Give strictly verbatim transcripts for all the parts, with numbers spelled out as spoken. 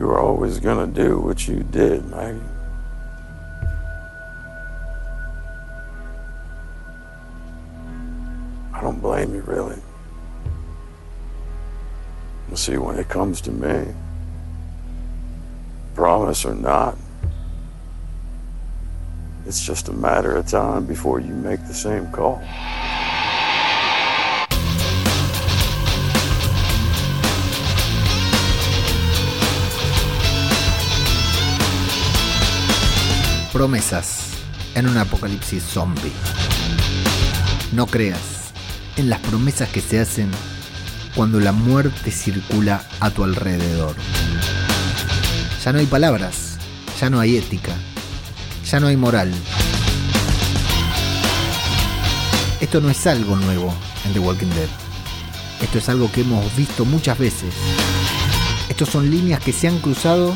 You were always gonna do what you did, Maggie. I don't blame you, really. You see, when it comes to me, promise or not, it's just a matter of time before you make the same call. Promesas en un apocalipsis zombie. No creas en las promesas que se hacen cuando la muerte circula a tu alrededor. Ya no hay palabras, ya no hay ética, ya no hay moral. Esto no es algo nuevo en The Walking Dead. Esto es algo que hemos visto muchas veces. Estos son líneas que se han cruzado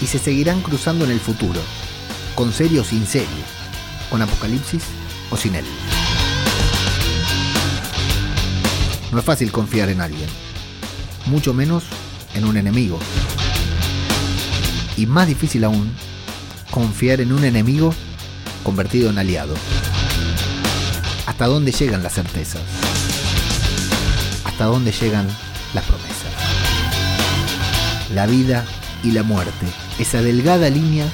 y se seguirán cruzando en el futuro. Con serie o sin serie, con apocalipsis o sin él. No es fácil confiar en alguien, mucho menos en un enemigo. Y más difícil aún, confiar en un enemigo convertido en aliado. ¿Hasta dónde llegan las certezas? ¿Hasta dónde llegan las promesas? La vida y la muerte, esa delgada línea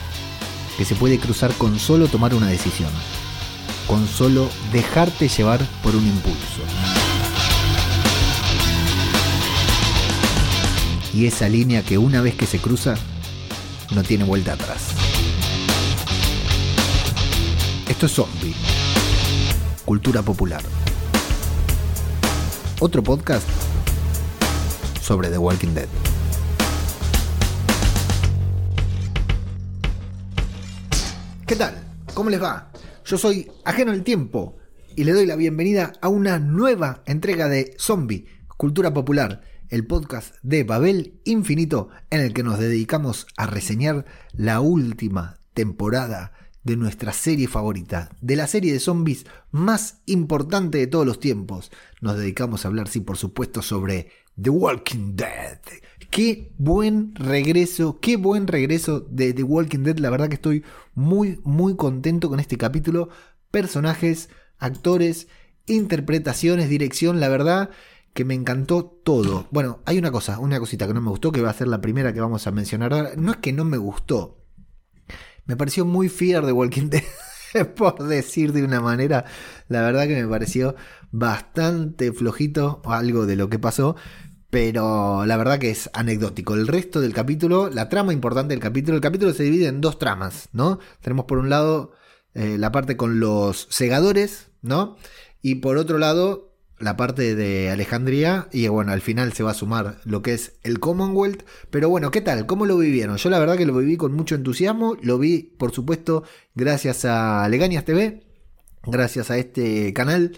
que se puede cruzar con solo tomar una decisión, con solo dejarte llevar por un impulso. Y esa línea que una vez que se cruza, no tiene vuelta atrás. Esto es Zombie, cultura popular. Otro podcast sobre The Walking Dead. ¿Qué tal? ¿Cómo les va? Yo soy Ajeno al Tiempo y le doy la bienvenida a una nueva entrega de Zombie, Cultura Popular, el podcast de Babel Infinito en el que nos dedicamos a reseñar la última temporada de nuestra serie favorita, de la serie de zombies más importante de todos los tiempos. Nos dedicamos a hablar, sí, por supuesto, sobre The Walking Dead. Qué buen regreso, qué buen regreso de The Walking Dead. La verdad que estoy muy, muy contento con este capítulo. Personajes, actores, interpretaciones, dirección, la verdad que me encantó todo. Bueno, hay una cosa, una cosita que no me gustó, que va a ser la primera que vamos a mencionar. No es que no me gustó, me pareció muy Fear The Walking Dead, por decir de una manera. La verdad que me pareció bastante flojito algo de lo que pasó, pero la verdad que es anecdótico. El resto del capítulo, la trama importante del capítulo, el capítulo se divide en dos tramas, ¿no? Tenemos por un lado eh, la parte con los segadores, ¿no? Y por otro lado la parte de Alejandría, y bueno, al final se va a sumar lo que es el Commonwealth. Pero bueno, ¿qué tal? ¿Cómo lo vivieron? Yo la verdad que lo viví con mucho entusiasmo, lo vi por supuesto gracias a Leganias T V, gracias a este canal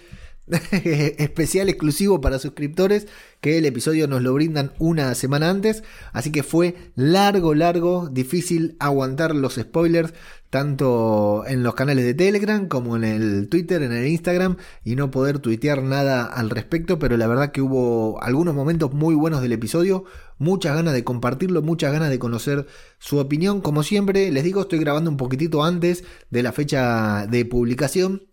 especial exclusivo para suscriptores, que el episodio nos lo brindan una semana antes, así que fue largo, largo, difícil aguantar los spoilers, tanto en los canales de Telegram como en el Twitter, en el Instagram, y no poder tuitear nada al respecto. Pero la verdad que hubo algunos momentos muy buenos del episodio, muchas ganas de compartirlo, muchas ganas de conocer su opinión. Como siempre, les digo, estoy grabando un poquitito antes de la fecha de publicación,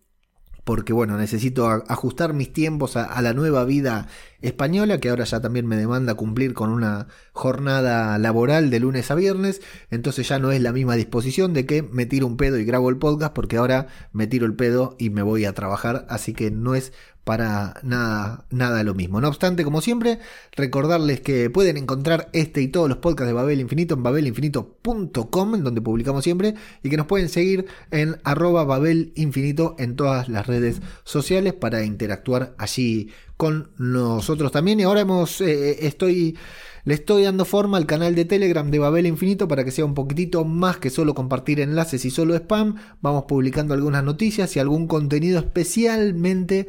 porque bueno, necesito ajustar mis tiempos a, a la nueva vida española, que ahora ya también me demanda cumplir con una jornada laboral de lunes a viernes. Entonces ya no es la misma disposición de que me tiro un pedo y grabo el podcast, porque ahora me tiro el pedo y me voy a trabajar, así que no es para nada, nada lo mismo. No obstante, como siempre, recordarles que pueden encontrar este y todos los podcasts de Babel Infinito en babel infinito punto com, en donde publicamos siempre, y que nos pueden seguir en arroba babelinfinito en todas las redes sociales para interactuar allí con nosotros también. Y ahora hemos, eh, estoy... Le estoy dando forma al canal de Telegram de Babel Infinito para que sea un poquitito más que solo compartir enlaces y solo spam. Vamos publicando algunas noticias y algún contenido especialmente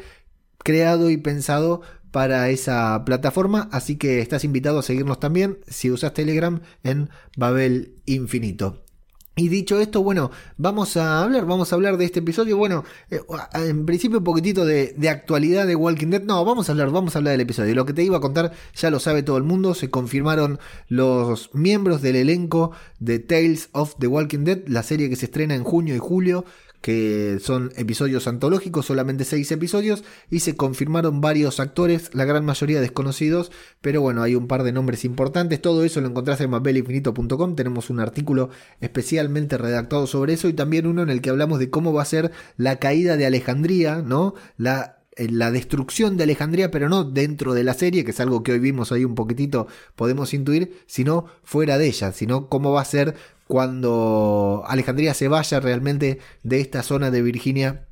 creado y pensado para esa plataforma, así que estás invitado a seguirnos también si usas Telegram en Babel Infinito. Y dicho esto, bueno, vamos a hablar, vamos a hablar de este episodio. Bueno, eh, en principio un poquitito de, de actualidad de Walking Dead. No, vamos a hablar, vamos a hablar del episodio. Lo que te iba a contar ya lo sabe todo el mundo. Se confirmaron los miembros del elenco de Tales of the Walking Dead, la serie que se estrena en junio y julio, que son episodios antológicos, solamente seis episodios, y se confirmaron varios actores, la gran mayoría desconocidos, pero bueno, hay un par de nombres importantes. Todo eso lo encontrás en mabel infinito punto com, tenemos un artículo especialmente redactado sobre eso, y también uno en el que hablamos de cómo va a ser la caída de Alejandría, ¿no? La... la destrucción de Alejandría, pero no dentro de la serie, que es algo que hoy vimos ahí un poquitito, podemos intuir, sino fuera de ella, sino cómo va a ser cuando Alejandría se vaya realmente de esta zona de Virginia,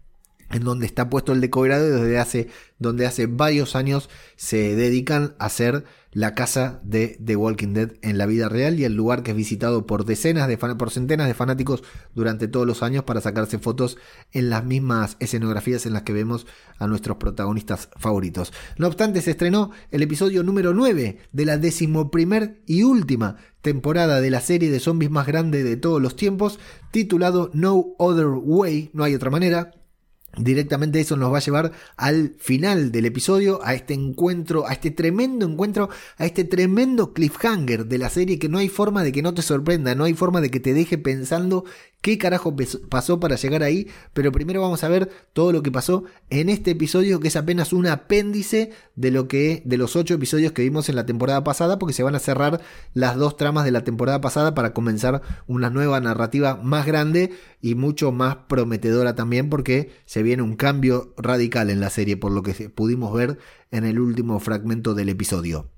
en donde está puesto el decorado y desde hace, donde hace varios años se dedican a hacer la casa de The Walking Dead en la vida real, y el lugar que es visitado por decenas de fan- por centenas de fanáticos durante todos los años para sacarse fotos en las mismas escenografías en las que vemos a nuestros protagonistas favoritos. No obstante, se estrenó el episodio número nueve de la decimoprimer y última temporada de la serie de zombies más grande de todos los tiempos, titulado No Other Way, No Hay Otra Manera. Directamente eso nos va a llevar al final del episodio, a este encuentro, a este tremendo encuentro, a este tremendo cliffhanger de la serie, que no hay forma de que no te sorprenda, no hay forma de que te deje pensando qué carajo pasó para llegar ahí. Pero primero vamos a ver todo lo que pasó en este episodio, que es apenas un apéndice de lo que de los ocho episodios que vimos en la temporada pasada, porque se van a cerrar las dos tramas de la temporada pasada para comenzar una nueva narrativa más grande y mucho más prometedora también, porque se viene un cambio radical en la serie, por lo que pudimos ver en el último fragmento del episodio.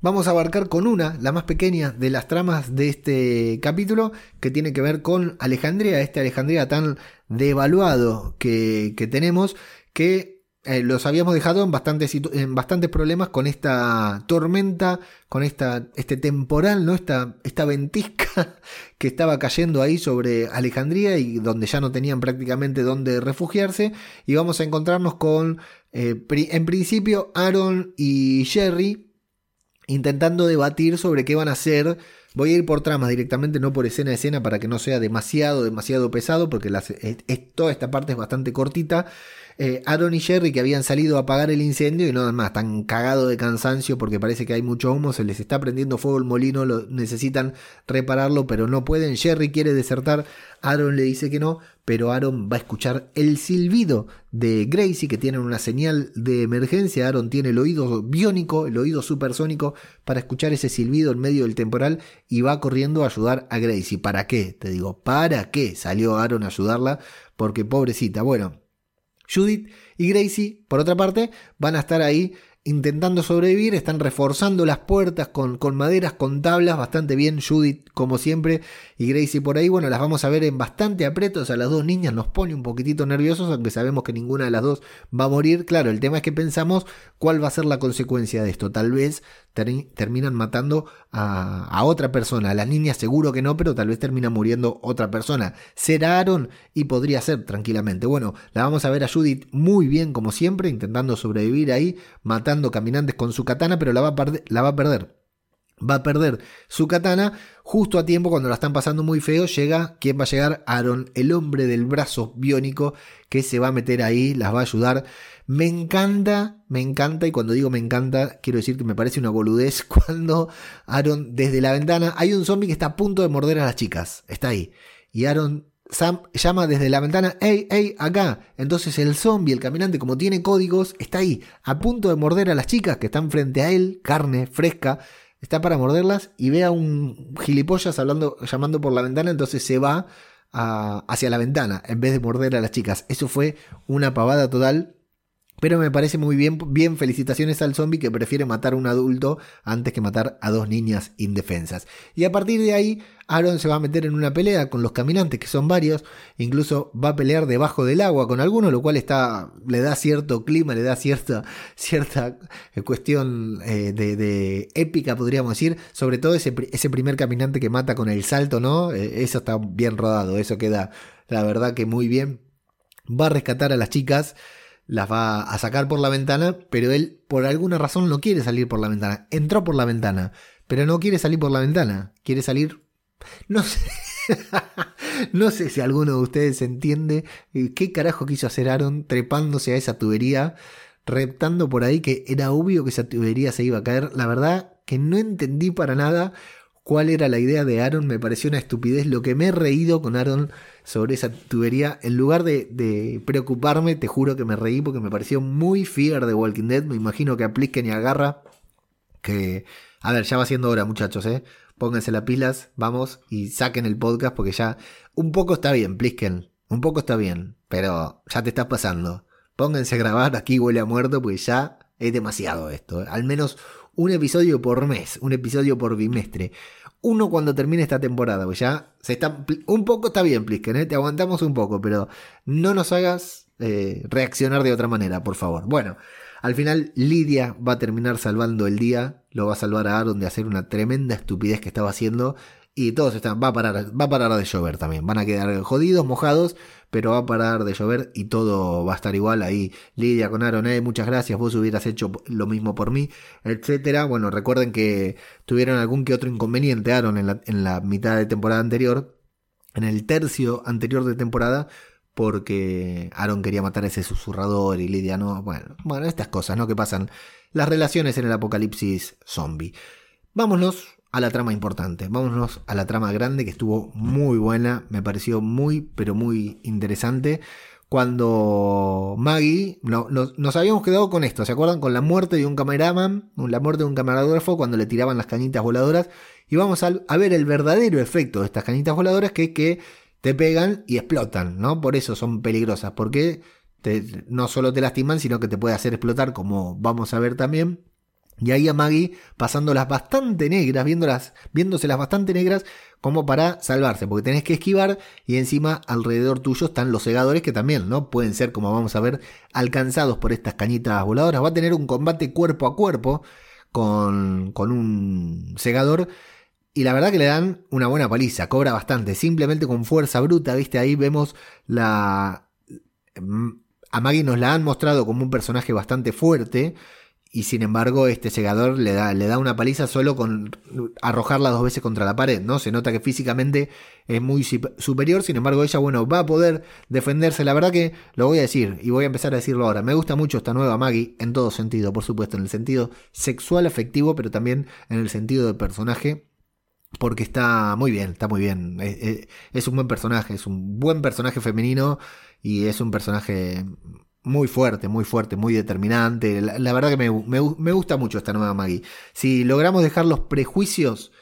Vamos a abarcar con una, la más pequeña de las tramas de este capítulo, que tiene que ver con Alejandría, esta Alejandría tan devaluado que, que tenemos, que eh, los habíamos dejado en bastantes, en bastantes problemas con esta tormenta, con esta, este temporal, ¿no? Esta, esta ventisca que estaba cayendo ahí sobre Alejandría, y donde ya no tenían prácticamente dónde refugiarse, y vamos a encontrarnos con, eh, pri- en principio, Aaron y Jerry, intentando debatir sobre qué van a hacer. Voy a ir por tramas directamente, no por escena a escena, para que no sea demasiado, demasiado pesado, porque las, es, es, toda esta parte es bastante cortita. Eh, Aaron y Jerry, que habían salido a apagar el incendio y nada más, están cagados de cansancio porque parece que hay mucho humo, se les está prendiendo fuego el molino, lo, necesitan repararlo, pero no pueden. Jerry quiere desertar, Aaron le dice que no, pero Aaron va a escuchar el silbido de Gracie, que tienen una señal de emergencia. Aaron tiene el oído biónico, el oído supersónico, para escuchar ese silbido en medio del temporal, y va corriendo a ayudar a Gracie. ¿Para qué? Te digo, ¿para qué salió Aaron a ayudarla? Porque pobrecita. Bueno, Judith y Gracie, por otra parte, van a estar ahí intentando sobrevivir. Están reforzando las puertas con, con maderas, con tablas, bastante bien Judith como siempre, y Gracie por ahí. Bueno, las vamos a ver en bastante aprietos a las dos niñas, nos pone un poquitito nerviosos, aunque sabemos que ninguna de las dos va a morir. Claro, el tema es que pensamos cuál va a ser la consecuencia de esto. Tal vez ter- terminan matando a, a otra persona, a las niñas seguro que no, pero tal vez termina muriendo otra persona. Será Aaron, y podría ser tranquilamente. Bueno, la vamos a ver a Judith muy bien como siempre, intentando sobrevivir ahí, matando caminantes con su katana, pero la va a, par- la va a perder. Va a perder su katana justo a tiempo cuando la están pasando muy feo. Llega, ¿quién va a llegar? Aaron, el hombre del brazo biónico, que se va a meter ahí, las va a ayudar. Me encanta, me encanta, y cuando digo me encanta, quiero decir que me parece una boludez, cuando Aaron, desde la ventana, hay un zombie que está a punto de morder a las chicas, está ahí, y Aaron Sam llama desde la ventana, ¡ey, ey, acá! Entonces el zombie, el caminante, como tiene códigos, está ahí, a punto de morder a las chicas que están frente a él, carne fresca, está para morderlas, y ve a un gilipollas hablando, llamando por la ventana, entonces se va a, hacia la ventana, en vez de morder a las chicas. Eso fue una pavada total, pero me parece muy bien, bien, felicitaciones al zombie que prefiere matar a un adulto antes que matar a dos niñas indefensas. Y a partir de ahí, Aaron se va a meter en una pelea con los caminantes, que son varios, incluso va a pelear debajo del agua con algunos, lo cual está, le da cierto clima, le da cierta, cierta cuestión eh, de, de épica, podríamos decir, sobre todo ese, ese primer caminante que mata con el salto, ¿no? Eh, eso está bien rodado, eso queda, la verdad que muy bien. Va a rescatar a las chicas, las va a sacar por la ventana, pero él por alguna razón no quiere salir por la ventana. Entró por la ventana, pero no quiere salir por la ventana. Quiere salir... No sé, No sé si alguno de ustedes entiende qué carajo quiso hacer Aaron trepándose a esa tubería, reptando por ahí que era obvio que esa tubería se iba a caer. La verdad que no entendí para nada cuál era la idea de Aaron. Me pareció una estupidez. Lo que me he reído con Aaron sobre esa tubería, en lugar de, de preocuparme, te juro que me reí porque me pareció muy Fear de Walking Dead. Me imagino que apliquen y agarra que... A ver, ya va siendo hora, muchachos, ¿eh? Pónganse las pilas, vamos, y saquen el podcast porque ya... Un poco está bien, Plisken, un poco está bien, pero ya te estás pasando. Pónganse a grabar, aquí huele a muerto porque ya es demasiado esto. ¿eh? Al menos un episodio por mes, un episodio por bimestre. Uno cuando termine esta temporada, porque ya se está... Un poco está bien, Plisken, ¿eh? Te aguantamos un poco, pero no nos hagas eh, reaccionar de otra manera, por favor. Bueno... Al final Lidia va a terminar salvando el día, lo va a salvar a Aaron de hacer una tremenda estupidez que estaba haciendo y todos están, va a parar, va a parar de llover también, van a quedar jodidos, mojados, pero va a parar de llover y todo va a estar igual ahí. Lidia con Aaron, eh, muchas gracias, vos hubieras hecho lo mismo por mí, etcétera. Bueno, recuerden que tuvieron algún que otro inconveniente Aaron en la, en la mitad de temporada anterior, en el tercio anterior de temporada, porque Aaron quería matar a ese susurrador y Lidia no. Bueno, bueno, estas cosas, ¿no? Que pasan las relaciones en el apocalipsis zombie. Vámonos a la trama importante, vámonos a la trama grande que estuvo muy buena, me pareció muy, pero muy interesante. Cuando Maggie, no, no, nos habíamos quedado con esto, ¿se acuerdan? Con la muerte de un cameraman, la muerte de un camarógrafo cuando le tiraban las cañitas voladoras. Y vamos a, a ver el verdadero efecto de estas cañitas voladoras que es que te pegan y explotan, ¿no? Por eso son peligrosas, porque te, no solo te lastiman, sino que te puede hacer explotar, como vamos a ver también. Y ahí a Maggie pasándolas bastante negras, viéndolas, viéndoselas bastante negras, como para salvarse, porque tenés que esquivar y encima alrededor tuyo están los segadores que también, ¿no? Pueden ser, como vamos a ver, alcanzados por estas cañitas voladoras. Va a tener un combate cuerpo a cuerpo con, con un segador. Y la verdad que le dan una buena paliza, cobra bastante, simplemente con fuerza bruta, viste, ahí vemos la... A Maggie nos la han mostrado como un personaje bastante fuerte y sin embargo este segador le da, le da una paliza solo con arrojarla dos veces contra la pared, ¿no? Se nota que físicamente es muy superior, sin embargo ella, bueno, va a poder defenderse. La verdad que lo voy a decir y voy a empezar a decirlo ahora, me gusta mucho esta nueva Maggie en todo sentido, por supuesto, en el sentido sexual, afectivo, pero también en el sentido de personaje. Porque está muy bien, está muy bien. Es, es, es un buen personaje, es un buen personaje femenino y es un personaje muy fuerte, muy fuerte, muy determinante. La, la verdad que me, me, me gusta mucho esta nueva Maggie. Si logramos dejar los prejuicios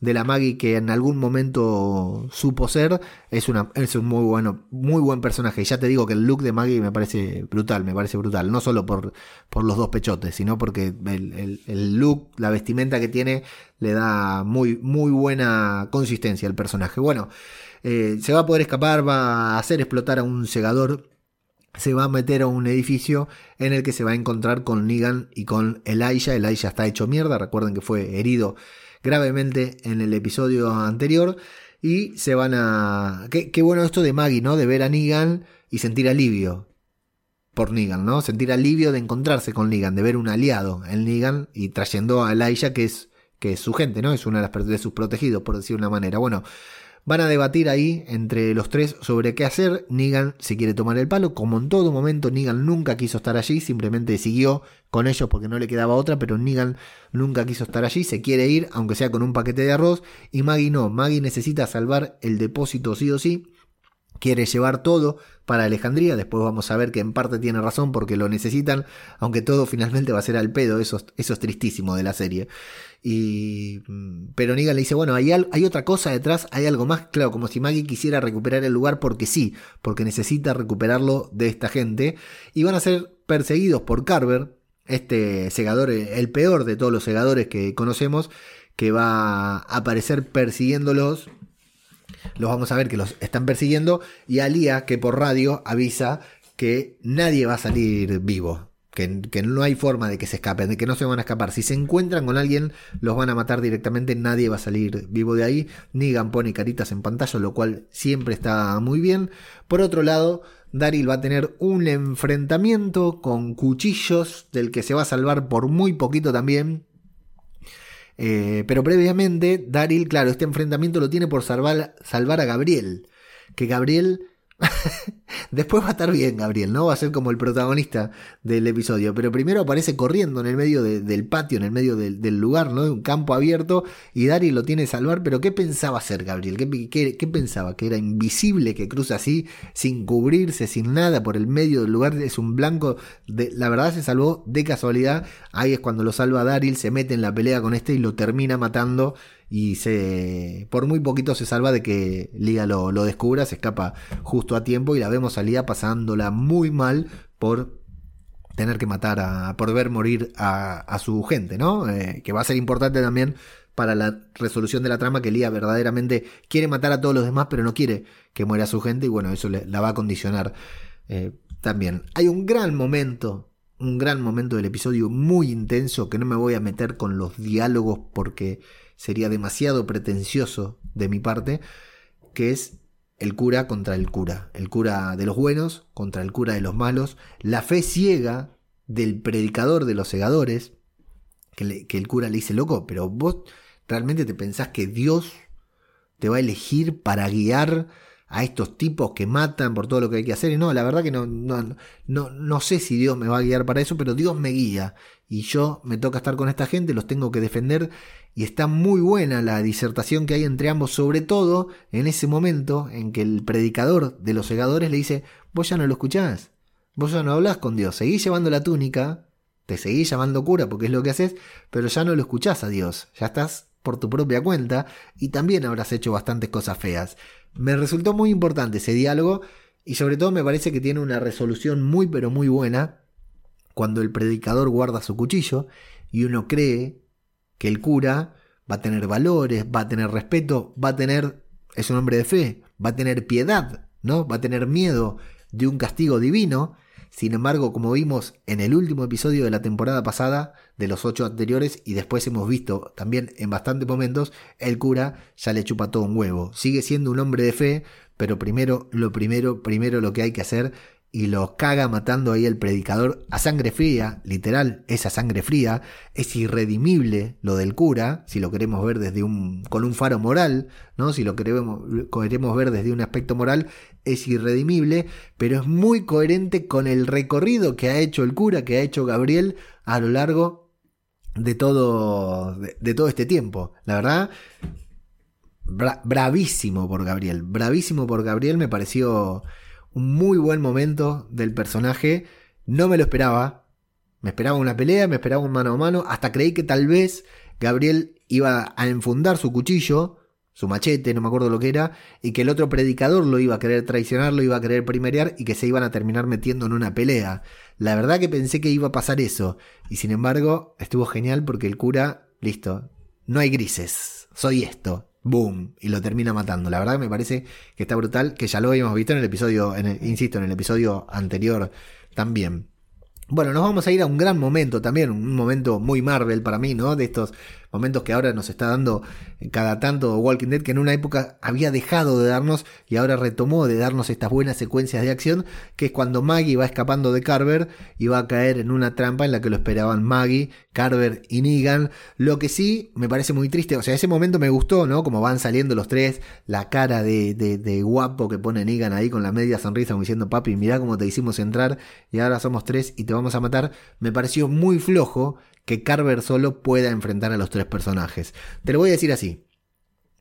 de la Maggie que en algún momento supo ser, es, una, es un muy, bueno, muy buen personaje. Y ya te digo que el look de Maggie me parece brutal, me parece brutal. No solo por, por los dos pechotes, sino porque el, el, el look, la vestimenta que tiene, le da muy, muy buena consistencia al personaje. Bueno, eh, se va a poder escapar, va a hacer explotar a un segador, se va a meter a un edificio en el que se va a encontrar con Negan y con Elijah. Elijah está hecho mierda, recuerden que fue herido gravemente en el episodio anterior y se van a... Qué, qué bueno esto de Maggie, ¿no? De ver a Negan y sentir alivio por Negan, ¿no? Sentir alivio de encontrarse con Negan, de ver un aliado en Negan y trayendo a Elijah, que es, que es su gente, ¿no? Es una de las de sus protegidos, por decir una manera. Bueno, van a debatir ahí entre los tres sobre qué hacer. Negan se quiere tomar el palo, como en todo momento. Negan nunca quiso estar allí, simplemente siguió con ellos porque no le quedaba otra, pero Negan nunca quiso estar allí, se quiere ir, aunque sea con un paquete de arroz, y Maggie no, Maggie necesita salvar el depósito sí o sí, quiere llevar todo para Alejandría, después vamos a ver que en parte tiene razón porque lo necesitan, aunque todo finalmente va a ser al pedo, eso, eso es tristísimo de la serie. Y pero Negan le dice, bueno, hay, al, hay otra cosa detrás, hay algo más, claro, como si Maggie quisiera recuperar el lugar porque sí, porque necesita recuperarlo de esta gente, y van a ser perseguidos por Carver, este segador, el peor de todos los segadores que conocemos, que va a aparecer persiguiéndolos. Los vamos a ver que los están persiguiendo. Y a Leah, que por radio avisa que nadie va a salir vivo. Que, que no hay forma de que se escapen, de que no se van a escapar. Si se encuentran con alguien, los van a matar directamente. Nadie va a salir vivo de ahí. Negan pone caritas en pantalla, lo cual siempre está muy bien. Por otro lado, Daryl va a tener un enfrentamiento con cuchillos, del que se va a salvar por muy poquito también. Eh, pero previamente, Daryl, claro, este enfrentamiento lo tiene por salvar, salvar a Gabriel. Que Gabriel... después va a estar bien Gabriel, ¿no? Va a ser como el protagonista del episodio, pero primero aparece corriendo en el medio de, del patio, en el medio de, del lugar, ¿no? De un campo abierto, y Daryl lo tiene que salvar, pero ¿qué pensaba hacer Gabriel? ¿Qué, qué, qué pensaba? ¿Que era invisible, que cruza así, sin cubrirse, sin nada, por el medio del lugar? Es un blanco, de, la verdad se salvó de casualidad. Ahí es cuando lo salva Daryl, se mete en la pelea con este y lo termina matando. Y se por muy poquito se salva de que Liga lo, lo descubra, se escapa justo a tiempo y la vemos a Liga pasándola muy mal por tener que matar, a, por ver morir a, a su gente, ¿no? Eh, que va a ser importante también para la resolución de la trama, que Liga verdaderamente quiere matar a todos los demás, pero no quiere que muera su gente, y bueno, eso le, la va a condicionar eh, también. Hay un gran momento... Un gran momento del episodio, muy intenso, que no me voy a meter con los diálogos porque sería demasiado pretencioso de mi parte, que es el cura contra el cura. El cura de los buenos contra el cura de los malos. La fe ciega del predicador de los segadores, que, le, que el cura le dice, loco, pero vos realmente te pensás que Dios te va a elegir para guiar a estos tipos que matan por todo lo que hay que hacer. Y no, la verdad que no, no, no, no sé si Dios me va a guiar para eso, pero Dios me guía, y yo me toca estar con esta gente, los tengo que defender. Y está muy buena la disertación que hay entre ambos, sobre todo en ese momento en que el predicador de los segadores le dice, vos ya no lo escuchás, vos ya no hablás con Dios, seguís llevando la túnica, te seguís llamando cura porque es lo que haces, pero ya no lo escuchás a Dios, ya estás por tu propia cuenta y también habrás hecho bastantes cosas feas. Me resultó muy importante ese diálogo, y sobre todo me parece que tiene una resolución muy pero muy buena cuando el predicador guarda su cuchillo y uno cree que el cura va a tener valores, va a tener respeto, va a tener, es un hombre de fe, va a tener piedad, ¿no? Va a tener miedo de un castigo divino. Sin embargo, como vimos en el último episodio de la temporada pasada, de los ocho anteriores, y después hemos visto también en bastantes momentos, el cura ya le chupa todo un huevo. Sigue siendo un hombre de fe, pero primero lo primero, primero lo que hay que hacer, y lo caga matando ahí el predicador a sangre fría, literal, es a sangre fría. Es irredimible lo del cura, si lo queremos ver desde un con un faro moral, ¿no? Si lo queremos, queremos ver desde un aspecto moral, es irredimible, pero es muy coherente con el recorrido que ha hecho el cura, que ha hecho Gabriel a lo largo de todo, de, de todo este tiempo. La verdad, bra, bravísimo por Gabriel, bravísimo por Gabriel, me pareció... un muy buen momento del personaje. No me lo esperaba. Me esperaba una pelea, me esperaba un mano a mano. Hasta creí que tal vez Gabriel iba a enfundar su cuchillo, su machete, no me acuerdo lo que era, y que el otro predicador lo iba a querer traicionar, lo iba a querer primerear, y que se iban a terminar metiendo en una pelea. La verdad que pensé que iba a pasar eso. Y sin embargo, estuvo genial porque el cura, listo, no hay grises, soy esto. Boom, y lo termina matando. La verdad que me parece que está brutal, que ya lo habíamos visto en el episodio, en el, insisto, en el episodio anterior también. Bueno, nos vamos a ir a un gran momento también, un momento muy Marvel para mí, ¿no? De estos momentos que ahora nos está dando cada tanto Walking Dead, que en una época había dejado de darnos y ahora retomó de darnos estas buenas secuencias de acción, que es cuando Maggie va escapando de Carver y va a caer en una trampa en la que lo esperaban Maggie, Carver y Negan. Lo que sí me parece muy triste, o sea, ese momento me gustó, ¿no? Como van saliendo los tres, la cara de, de, de guapo que pone Negan ahí con la media sonrisa, como diciendo, papi, mirá cómo te hicimos entrar y ahora somos tres y te vamos a matar. Me pareció muy flojo que Carver solo pueda enfrentar a los tres personajes. Te lo voy a decir así.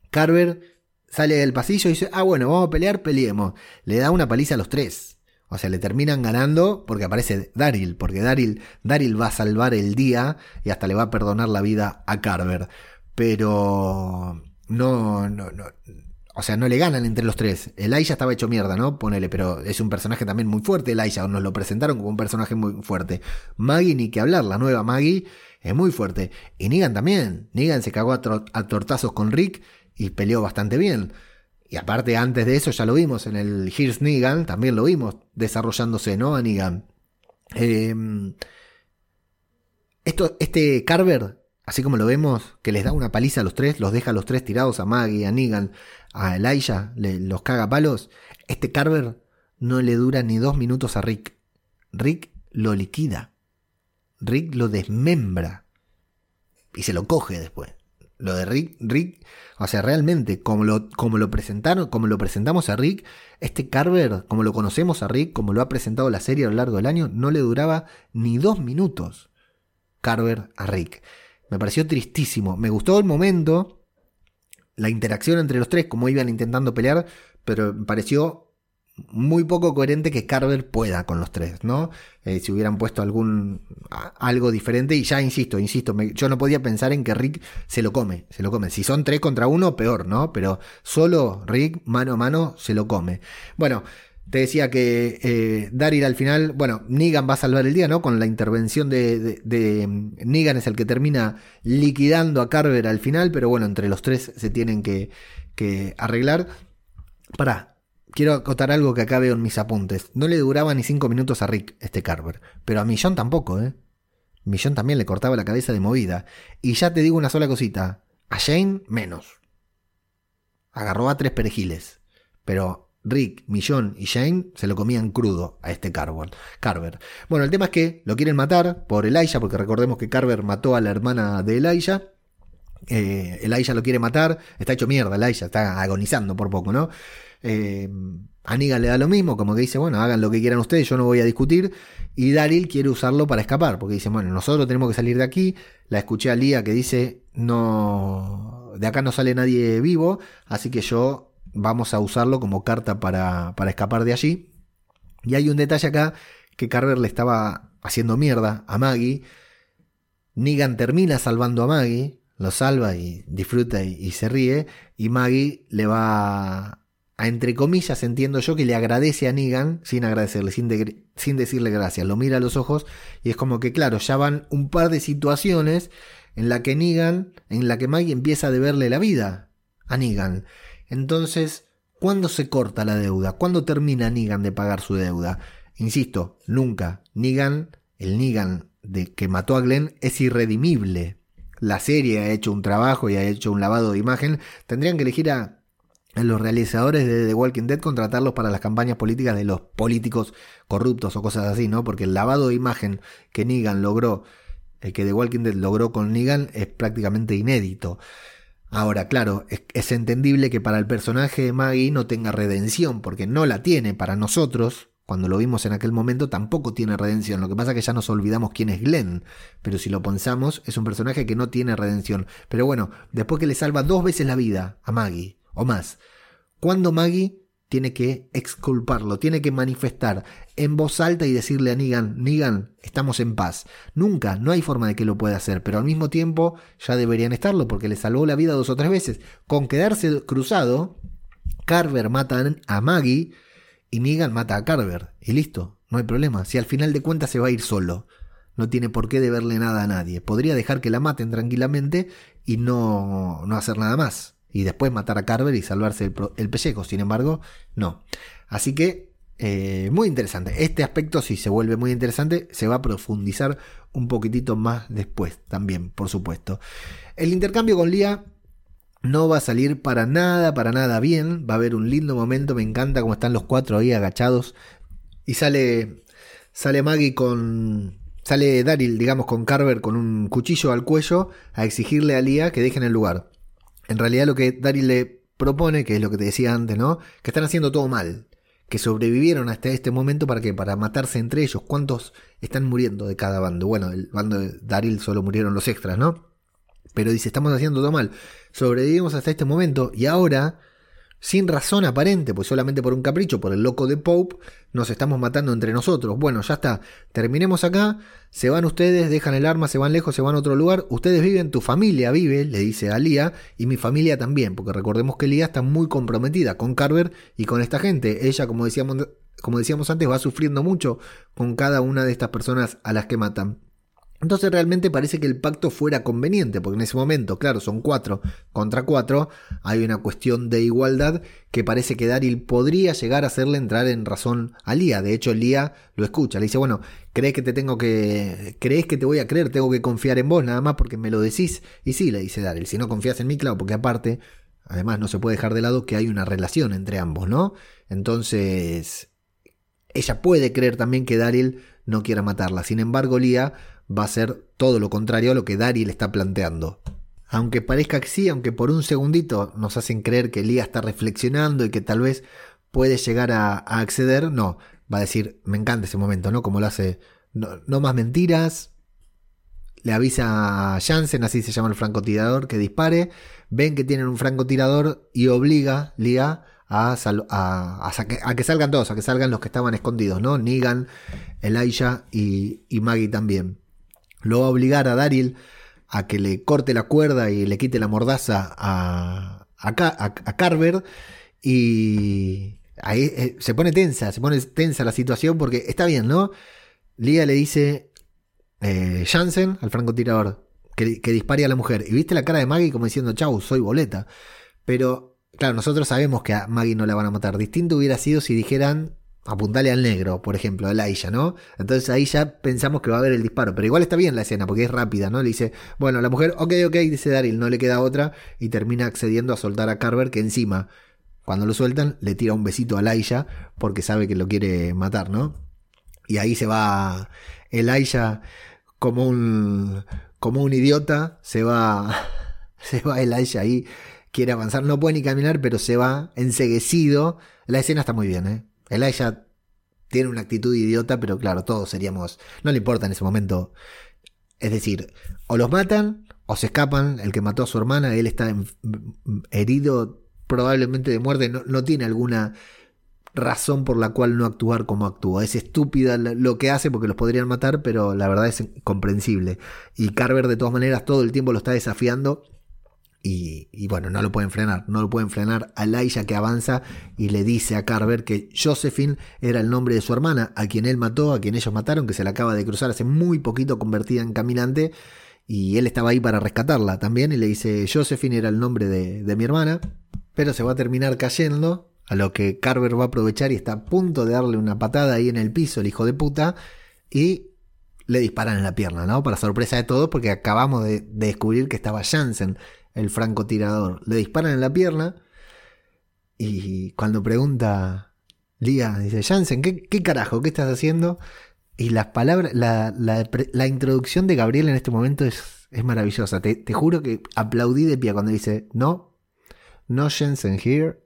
Carver sale del pasillo y dice, ah, bueno, vamos a pelear, peleemos. Le da una paliza a los tres. O sea, le terminan ganando porque aparece Daryl, porque Daryl, Daryl va a salvar el día y hasta le va a perdonar la vida a Carver. Pero no, no, no. O sea, no le ganan entre los tres. Elijah estaba hecho mierda, ¿no? Ponele, pero es un personaje también muy fuerte. Elijah, nos lo presentaron como un personaje muy fuerte. Maggie, ni que hablar, la nueva Maggie es muy fuerte. Y Negan también. Negan se cagó a, tro- a tortazos con Rick y peleó bastante bien. Y aparte, antes de eso ya lo vimos en el Here's Negan, también lo vimos desarrollándose, ¿no? A Negan. Eh, esto, este Carver, así como lo vemos, que les da una paliza a los tres, los deja a los tres tirados, a Maggie, a Negan, a Elijah, le, los caga a palos. Este Carver no le dura ni dos minutos a Rick. Rick lo liquida. Rick lo desmembra. Y se lo coge después. Lo de Rick, Rick, o sea, realmente, como lo, como lo presentaron, como lo presentamos a Rick, este Carver, como lo conocemos a Rick, como lo ha presentado la serie a lo largo del año, no le duraba ni dos minutos Carver a Rick. Me pareció tristísimo. Me gustó el momento, la interacción entre los tres, como iban intentando pelear, pero me pareció muy poco coherente que Carver pueda con los tres, ¿no? Eh, si hubieran puesto algún a, algo diferente, y ya insisto, insisto, me, yo no podía pensar en que Rick se lo come, se lo come. Si son tres contra uno, peor, ¿no? Pero solo Rick, mano a mano, se lo come. Bueno, te decía que eh, Daryl al final, bueno, Negan va a salvar el día, ¿no? Con la intervención de, de, de Negan es el que termina liquidando a Carver al final, pero bueno, entre los tres se tienen que, que arreglar. Pará. Quiero acotar algo que acá veo en mis apuntes. No le duraba ni cinco minutos a Rick, este Carver. Pero a Millón tampoco, ¿eh? Millón también le cortaba la cabeza de movida. Y ya te digo una sola cosita. A Jane, menos. Agarró a tres perejiles. Pero Rick, Millón y Jane se lo comían crudo a este Carver. Carver. Bueno, el tema es que lo quieren matar por Elijah, porque recordemos que Carver mató a la hermana de Elijah. Eh, Elijah lo quiere matar. Está hecho mierda Elijah, está agonizando por poco, ¿no? Eh, a Negan le da lo mismo, como que dice, bueno, hagan lo que quieran ustedes, yo no voy a discutir. Y Daryl quiere usarlo para escapar, porque dice, bueno, nosotros tenemos que salir de aquí. La escuché a Leah que dice, no, de acá no sale nadie vivo, así que yo vamos a usarlo como carta para, para escapar de allí. Y hay un detalle acá, que Carver le estaba haciendo mierda a Maggie. Negan termina salvando a Maggie, lo salva y disfruta y, y se ríe, y Maggie le va a, entre comillas, entiendo yo, que le agradece a Negan, sin agradecerle, sin, de, sin decirle gracias, lo mira a los ojos, y es como que, claro, ya van un par de situaciones en la que Negan, en la que Maggie empieza a deberle la vida a Negan. Entonces, ¿cuándo se corta la deuda? ¿Cuándo termina Negan de pagar su deuda? Insisto, nunca. Negan, el Negan de, que mató a Glenn, es irredimible. La serie ha hecho un trabajo y ha hecho un lavado de imagen. Tendrían que elegir a los realizadores de The Walking Dead, contratarlos para las campañas políticas de los políticos corruptos o cosas así, ¿no? Porque el lavado de imagen que Negan logró, eh, que The Walking Dead logró con Negan, es prácticamente inédito. Ahora, claro, es, es entendible que para el personaje de Maggie no tenga redención, porque no la tiene. Para nosotros, cuando lo vimos en aquel momento, tampoco tiene redención. Lo que pasa es que ya nos olvidamos quién es Glenn. Pero si lo pensamos, es un personaje que no tiene redención. Pero bueno, después que le salva dos veces la vida a Maggie, o más, cuando Maggie tiene que exculparlo, tiene que manifestar en voz alta y decirle a Negan, Negan, estamos en paz. Nunca, no hay forma de que lo pueda hacer, pero al mismo tiempo ya deberían estarlo, porque le salvó la vida dos o tres veces. Con quedarse cruzado, Carver mata a Maggie y Negan mata a Carver, y listo, no hay problema. Si al final de cuentas se va a ir solo, no tiene por qué deberle nada a nadie. Podría dejar que la maten tranquilamente y no, no hacer nada más, y después matar a Carver y salvarse el, el pellejo. Sin embargo, no. Así que, eh, muy interesante. Este aspecto sí se vuelve muy interesante. Se va a profundizar un poquitito más después también, por supuesto. El intercambio con Leah no va a salir para nada, para nada bien. Va a haber un lindo momento. Me encanta cómo están los cuatro ahí agachados. Y sale, sale Maggie con... Sale Daryl, digamos, con Carver con un cuchillo al cuello a exigirle a Leah que dejen el lugar. En realidad lo que Daryl le propone, que es lo que te decía antes, ¿no? Que están haciendo todo mal. Que sobrevivieron hasta este momento, ¿para qué? Para matarse entre ellos. ¿Cuántos están muriendo de cada bando? Bueno, el bando de Daryl solo murieron los extras, ¿no? Pero dice, estamos haciendo todo mal. Sobrevivimos hasta este momento y ahora, sin razón aparente, pues solamente por un capricho, por el loco de Pope, nos estamos matando entre nosotros. Bueno, ya está, terminemos acá, se van ustedes, dejan el arma, se van lejos, se van a otro lugar, ustedes viven, tu familia vive, le dice a Leah, y mi familia también, porque recordemos que Leah está muy comprometida con Carver y con esta gente. Ella, como decíamos, como decíamos antes, va sufriendo mucho con cada una de estas personas a las que matan. Entonces realmente parece que el pacto fuera conveniente, porque en ese momento, claro, son cuatro contra cuatro, hay una cuestión de igualdad que parece que Daryl podría llegar a hacerle entrar en razón a Leah. De hecho, Leah lo escucha, le dice, bueno, ¿crees que te tengo que, crees que te voy a creer? Tengo que confiar en vos nada más porque me lo decís. Y sí, le dice Daryl, si no confías en mí, claro, porque aparte, además no se puede dejar de lado que hay una relación entre ambos, ¿no? Entonces, ella puede creer también que Daryl no quiera matarla. Sin embargo, Leah va a ser todo lo contrario a lo que Daryl está planteando. Aunque parezca que sí, aunque por un segundito nos hacen creer que Leah está reflexionando y que tal vez puede llegar a, a acceder, no. Va a decir, me encanta ese momento, ¿no? Como lo hace, no, no más mentiras. Le avisa a Jansen, así se llama el francotirador, que dispare. Ven que tienen un francotirador y obliga Leah a, sal- a, a, que, a que salgan todos, a que salgan los que estaban escondidos, ¿no? Negan, Elijah y, y Maggie también. Lo va a obligar a Daryl a que le corte la cuerda y le quite la mordaza a, a, a, a Carver. Y ahí eh, se pone tensa, se pone tensa la situación porque está bien, ¿no? Leah le dice eh, Jansen al francotirador que, que dispare a la mujer. Y viste la cara de Maggie como diciendo, chau, soy boleta. Pero, claro, nosotros sabemos que a Maggie no la van a matar. Distinto hubiera sido si dijeran, apuntale al negro, por ejemplo, a Elijah, ¿no? Entonces ahí ya pensamos que va a haber el disparo. Pero igual está bien la escena porque es rápida, ¿no? Le dice, bueno, la mujer, ok, ok, dice Daryl, no le queda otra. Y termina accediendo a soltar a Carver, que encima, cuando lo sueltan, le tira un besito a Elijah porque sabe que lo quiere matar, ¿no? Y ahí se va Elijah como un, como un idiota, se va, se va Elijah ahí, quiere avanzar, no puede ni caminar, pero se va enceguecido. La escena está muy bien, ¿eh? Elijah tiene una actitud idiota, pero claro, todos seríamos, no le importa en ese momento. Es decir, o los matan o se escapan. El que mató a su hermana, él está en, herido probablemente de muerte, no, no tiene alguna razón por la cual no actuar como actúa. Es estúpida lo que hace porque los podrían matar, pero la verdad es comprensible. Y Carver, de todas maneras, todo el tiempo lo está desafiando y, y bueno, no lo pueden frenar. No lo pueden frenar a Elijah, que avanza y le dice a Carver que Josephine era el nombre de su hermana, a quien él mató, a quien ellos mataron, que se la acaba de cruzar hace muy poquito, convertida en caminante, y él estaba ahí para rescatarla también. Y le dice, Josephine era el nombre de, de mi hermana. Pero se va a terminar cayendo, a lo que Carver va a aprovechar y está a punto de darle una patada ahí en el piso, el hijo de puta, y le disparan en la pierna, ¿no? Para sorpresa de todos, porque acabamos de, de descubrir que estaba Jansen, el francotirador. Le disparan en la pierna y cuando pregunta Leah, dice, Jansen, ¿qué, qué carajo? ¿Qué estás haciendo? Y las palabras, la, la, la introducción de Gabriel en este momento es, es maravillosa. Te, te juro que aplaudí de pie cuando dice, no, no Jensen here,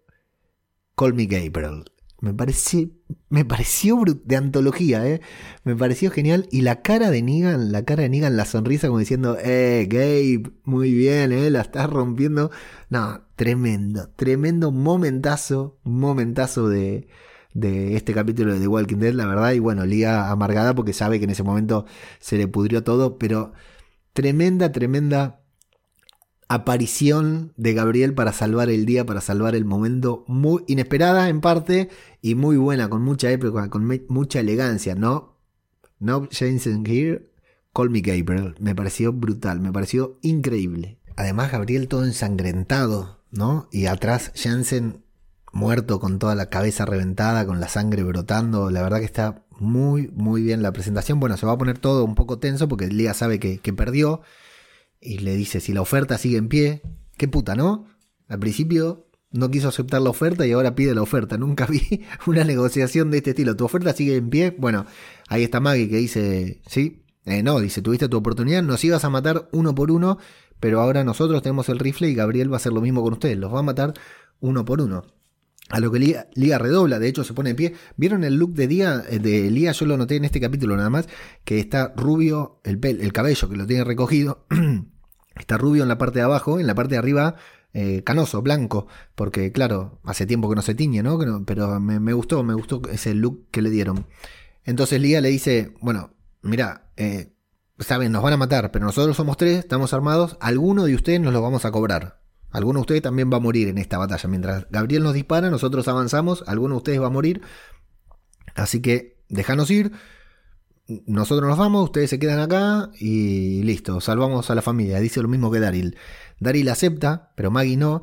call me Gabriel. Me, parece, me pareció brut- de antología, ¿eh? Me pareció genial. Y la cara de Negan, la cara de Negan, la sonrisa como diciendo, eh, Gabe, muy bien, ¿eh? La estás rompiendo. No, tremendo, tremendo momentazo, momentazo de, de este capítulo de The Walking Dead, la verdad. Y bueno, Leah amargada porque sabe que en ese momento se le pudrió todo, pero tremenda, tremenda aparición de Gabriel para salvar el día, para salvar el momento, muy inesperada en parte y muy buena, con mucha época, con me- mucha elegancia, ¿no? No, Jensen here, call me Gabriel. Me pareció brutal, me pareció increíble. Además Gabriel todo ensangrentado, ¿no? Y atrás Jensen muerto con toda la cabeza reventada, con la sangre brotando. La verdad que está muy, muy bien la presentación. Bueno, se va a poner todo un poco tenso porque Leah sabe que, que perdió. Y le dice, si la oferta sigue en pie, qué puta, ¿no? Al principio no quiso aceptar la oferta y ahora pide la oferta. Nunca vi una negociación de este estilo. ¿Tu oferta sigue en pie? Bueno, ahí está Maggie que dice, sí, eh, no, dice, tuviste tu oportunidad, nos ibas a matar uno por uno, pero ahora nosotros tenemos el rifle y Gabriel va a hacer lo mismo con ustedes, los va a matar uno por uno. A lo que Leah, Leah redobla, de hecho se pone en pie. ¿Vieron el look de Leah? De Leah yo lo noté en este capítulo nada más, que está rubio el, pel, el cabello que lo tiene recogido, está rubio en la parte de abajo, en la parte de arriba eh, canoso, blanco, porque claro, hace tiempo que no se tiñe, ¿no? Pero me, me gustó, me gustó ese look que le dieron. Entonces Leah le dice, bueno, mirá, eh, saben, nos van a matar, pero nosotros somos tres, estamos armados, alguno de ustedes nos lo vamos a cobrar. Alguno de ustedes también va a morir en esta batalla. Mientras Gabriel nos dispara, nosotros avanzamos. Alguno de ustedes va a morir. Así que déjanos ir. Nosotros nos vamos, ustedes se quedan acá y listo. Salvamos a la familia. Dice lo mismo que Daryl. Daryl acepta, pero Maggie no.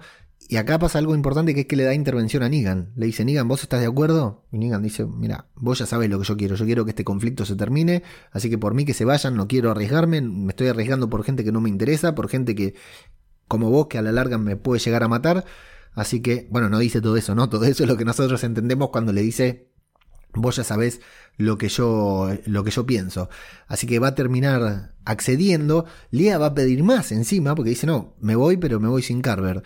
Y acá pasa algo importante que es que le da intervención a Negan. Le dice, Negan, ¿vos estás de acuerdo? Y Negan dice, mira, vos ya sabés lo que yo quiero. Yo quiero que este conflicto se termine. Así que por mí que se vayan, no quiero arriesgarme. Me estoy arriesgando por gente que no me interesa, por gente que... como vos, que a la larga me puede llegar a matar. Así que, bueno, no dice todo eso, ¿no? Todo eso es lo que nosotros entendemos cuando le dice Vos ya sabés lo que yo, lo que yo pienso. Así que va a terminar accediendo. Leah va a pedir más encima porque dice, no, me voy, pero me voy sin Carver.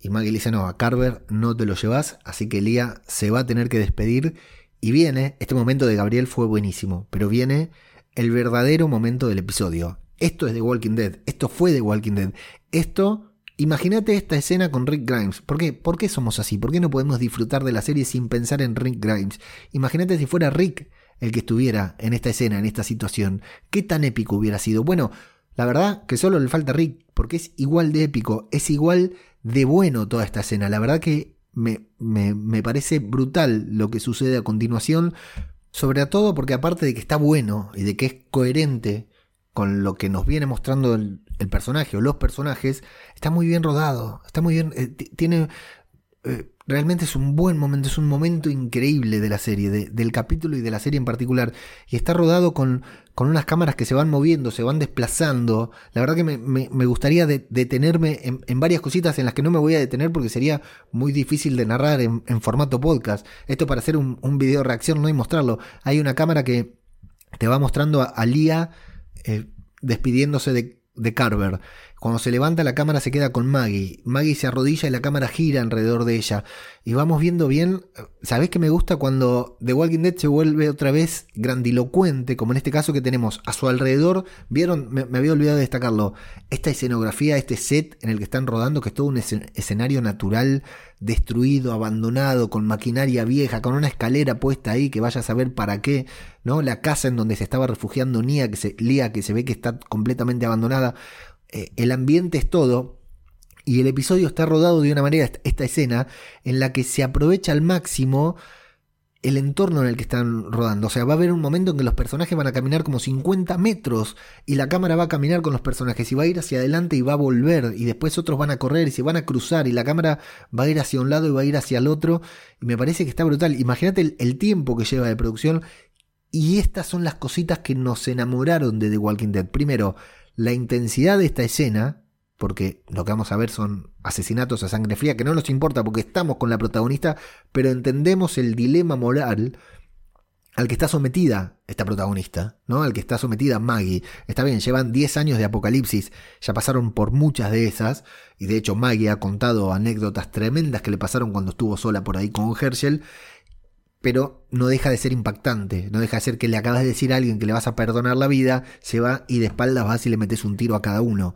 Y Maggie le dice, no, a Carver no te lo llevas. Así que Leah se va a tener que despedir. Y viene, este momento de Gabriel fue buenísimo, pero viene el verdadero momento del episodio. Esto es The Walking Dead. Esto fue The Walking Dead. Esto... Imagínate esta escena con Rick Grimes. ¿Por qué? ¿Por qué somos así? ¿Por qué no podemos disfrutar de la serie sin pensar en Rick Grimes? Imagínate si fuera Rick el que estuviera en esta escena, en esta situación. ¿Qué tan épico hubiera sido? Bueno, la verdad que solo le falta Rick, porque es igual de épico, es igual de bueno toda esta escena. La verdad que me, me, me parece brutal lo que sucede a continuación, sobre todo porque aparte de que está bueno y de que es coherente con lo que nos viene mostrando el, el personaje o los personajes, está muy bien rodado, está muy bien, eh, tiene, eh, realmente es un buen momento, es un momento increíble de la serie, de, del capítulo y de la serie en particular, y está rodado con, con unas cámaras que se van moviendo, se van desplazando. La verdad que me, me, me gustaría de, detenerme en, en varias cositas en las que no me voy a detener porque sería muy difícil de narrar en, en formato podcast, esto para hacer un, un video reacción, no, y mostrarlo. Hay una cámara que te va mostrando a, a Leah Eh, despidiéndose de, de Carver. Cuando se levanta, la cámara se queda con Maggie. Maggie se arrodilla y la cámara gira alrededor de ella. Y vamos viendo bien. ¿Sabés qué me gusta? Cuando The Walking Dead se vuelve otra vez grandilocuente, como en este caso que tenemos a su alrededor. ¿Vieron? Me, me había olvidado de destacarlo. Esta escenografía, este set en el que están rodando, que es todo un escenario natural, destruido, abandonado, con maquinaria vieja, con una escalera puesta ahí que vaya a saber para qué, ¿no? La casa en donde se estaba refugiando Nia, que se, Leah, que se ve que está completamente abandonada. Eh, el ambiente es todo, y el episodio está rodado de una manera, esta escena, en la que se aprovecha al máximo el entorno en el que están rodando. O sea, va a haber un momento en que los personajes van a caminar como cincuenta metros y la cámara va a caminar con los personajes y va a ir hacia adelante y va a volver, y después otros van a correr y se van a cruzar y la cámara va a ir hacia un lado y va a ir hacia el otro, y me parece que está brutal. Imagínate el, el tiempo que lleva de producción, y estas son las cositas que nos enamoraron de The Walking Dead. Primero, la intensidad de esta escena, porque lo que vamos a ver son asesinatos a sangre fría, que no nos importa porque estamos con la protagonista, pero entendemos el dilema moral al que está sometida esta protagonista, ¿no? Al que está sometida Maggie. Está bien, llevan diez años de apocalipsis, ya pasaron por muchas de esas, y de hecho Maggie ha contado anécdotas tremendas que le pasaron cuando estuvo sola por ahí con Herschel, pero no deja de ser impactante, no deja de ser que le acabas de decir a alguien que le vas a perdonar la vida, se va y de espaldas vas y le metes un tiro a cada uno.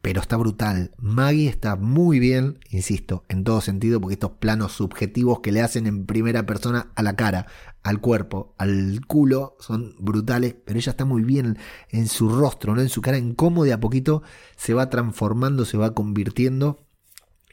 Pero está brutal. Maggie está muy bien, insisto, en todo sentido, porque estos planos subjetivos que le hacen en primera persona a la cara, al cuerpo, al culo, son brutales, pero ella está muy bien en su rostro, no en su cara, en cómo de a poquito se va transformando, se va convirtiendo.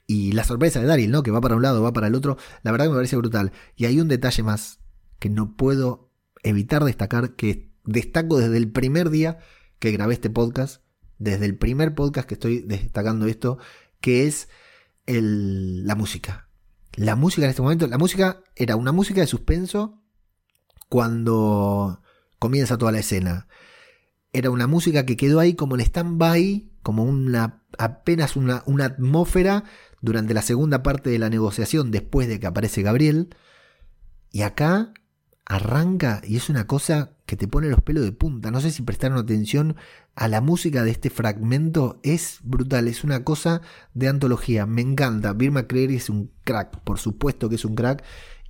Y la sorpresa de Daryl, ¿no? Que va para un lado, va para el otro. La verdad que me parece brutal. Y hay un detalle más que no puedo evitar destacar, que destaco desde el primer día que grabé este podcast, desde el primer podcast que estoy destacando esto, que es el, la música. La música en este momento, la música era una música de suspenso cuando comienza toda la escena. Era una música que quedó ahí como en stand-by, como una, apenas una, una atmósfera durante la segunda parte de la negociación, después de que aparece Gabriel. Y acá arranca, y es una cosa que te pone los pelos de punta. No sé si prestaron atención a la música de este fragmento. Es brutal, es una cosa de antología. Me encanta. Bear McCreary es un crack, por supuesto que es un crack.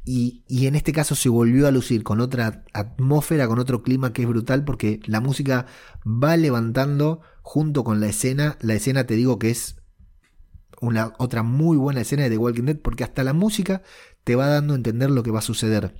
Y, y en este caso se volvió a lucir con otra atmósfera, con otro clima que es brutal, porque la música va levantando junto con la escena. La escena, te digo que es una otra muy buena escena de The Walking Dead, porque hasta la música te va dando a entender lo que va a suceder.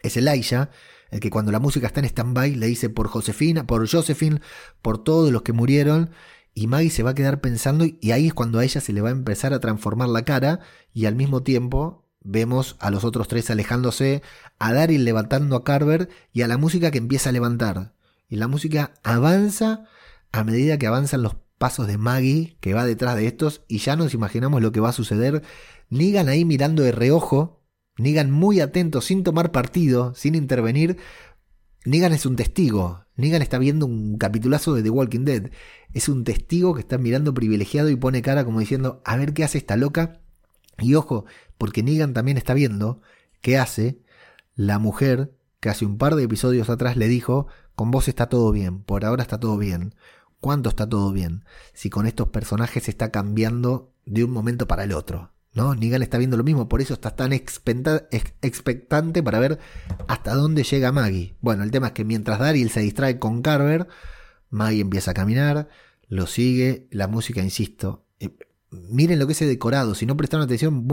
Es Elijah el que, cuando la música está en stand-by, le dice por Josefina, por Josephine, por todos los que murieron, y Maggie se va a quedar pensando, y ahí es cuando a ella se le va a empezar a transformar la cara, y al mismo tiempo vemos a los otros tres alejándose, a Daryl levantando a Carver, y a la música que empieza a levantar. Y la música avanza a medida que avanzan los pasos de Maggie, que va detrás de estos, y ya nos imaginamos lo que va a suceder. Negan ahí mirando de reojo, Negan muy atento, sin tomar partido, sin intervenir. Negan es un testigo. Negan está viendo un capitulazo de The Walking Dead. Es un testigo que está mirando privilegiado y pone cara como diciendo, a ver qué hace esta loca. Y ojo, porque Negan también está viendo qué hace la mujer que hace un par de episodios atrás le dijo: con vos está todo bien, por ahora está todo bien. ¿Cuánto está todo bien? Si con estos personajes está cambiando de un momento para el otro, ¿no? Negan está viendo lo mismo, por eso está tan expectante para ver hasta dónde llega Maggie. Bueno, el tema es que mientras Daryl se distrae con Carver, Maggie empieza a caminar, lo sigue, la música, insisto. Eh, miren lo que es ese decorado, si no prestaron atención,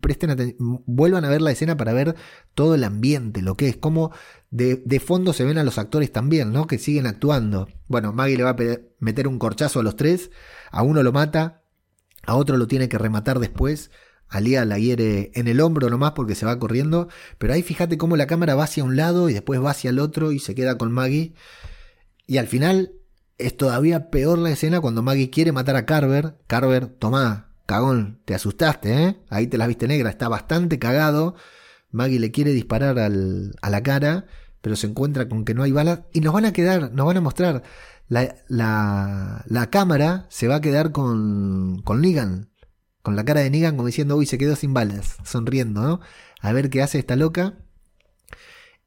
presten atención, vuelvan a ver la escena para ver todo el ambiente, lo que es, cómo de, de fondo se ven a los actores también, ¿no? Que siguen actuando. Bueno, Maggie le va a meter un corchazo a los tres, a uno lo mata, a otro lo tiene que rematar después. A Leah la hiere en el hombro nomás porque se va corriendo, pero ahí fíjate cómo la cámara va hacia un lado y después va hacia el otro y se queda con Maggie. Y al final es todavía peor la escena cuando Maggie quiere matar a Carver. Carver, tomá, cagón, te asustaste, ¿eh? Ahí te las viste negra, está bastante cagado. Maggie le quiere disparar al, a la cara, pero se encuentra con que no hay balas y nos van a quedar, nos van a mostrar. La, la, la cámara se va a quedar con, con Negan, con la cara de Negan como diciendo: uy, se quedó sin balas, sonriendo, ¿no? A ver qué hace esta loca.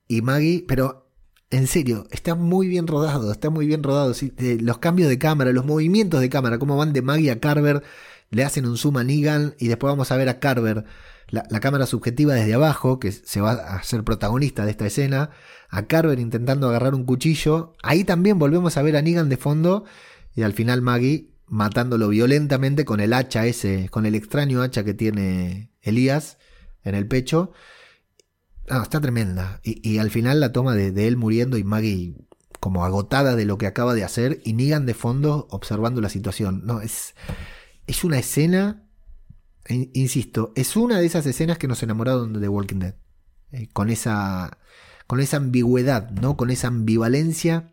Y Maggie, pero en serio, está muy bien rodado, está muy bien rodado. ¿Sí? De, los cambios de cámara, los movimientos de cámara, cómo van de Maggie a Carver, le hacen un zoom a Negan y después vamos a ver a Carver. La, la cámara subjetiva desde abajo, que se va a hacer protagonista de esta escena, a Carver intentando agarrar un cuchillo, ahí también volvemos a ver a Negan de fondo, y al final Maggie matándolo violentamente con el hacha ese, con el extraño hacha que tiene Elías en el pecho. Ah, está tremenda, y, y al final la toma de, de él muriendo y Maggie como agotada de lo que acaba de hacer, y Negan de fondo observando la situación. No, es, es una escena... Insisto, es una de esas escenas que nos enamoraron de The Walking Dead, eh, con esa con esa ambigüedad, ¿no? Con esa ambivalencia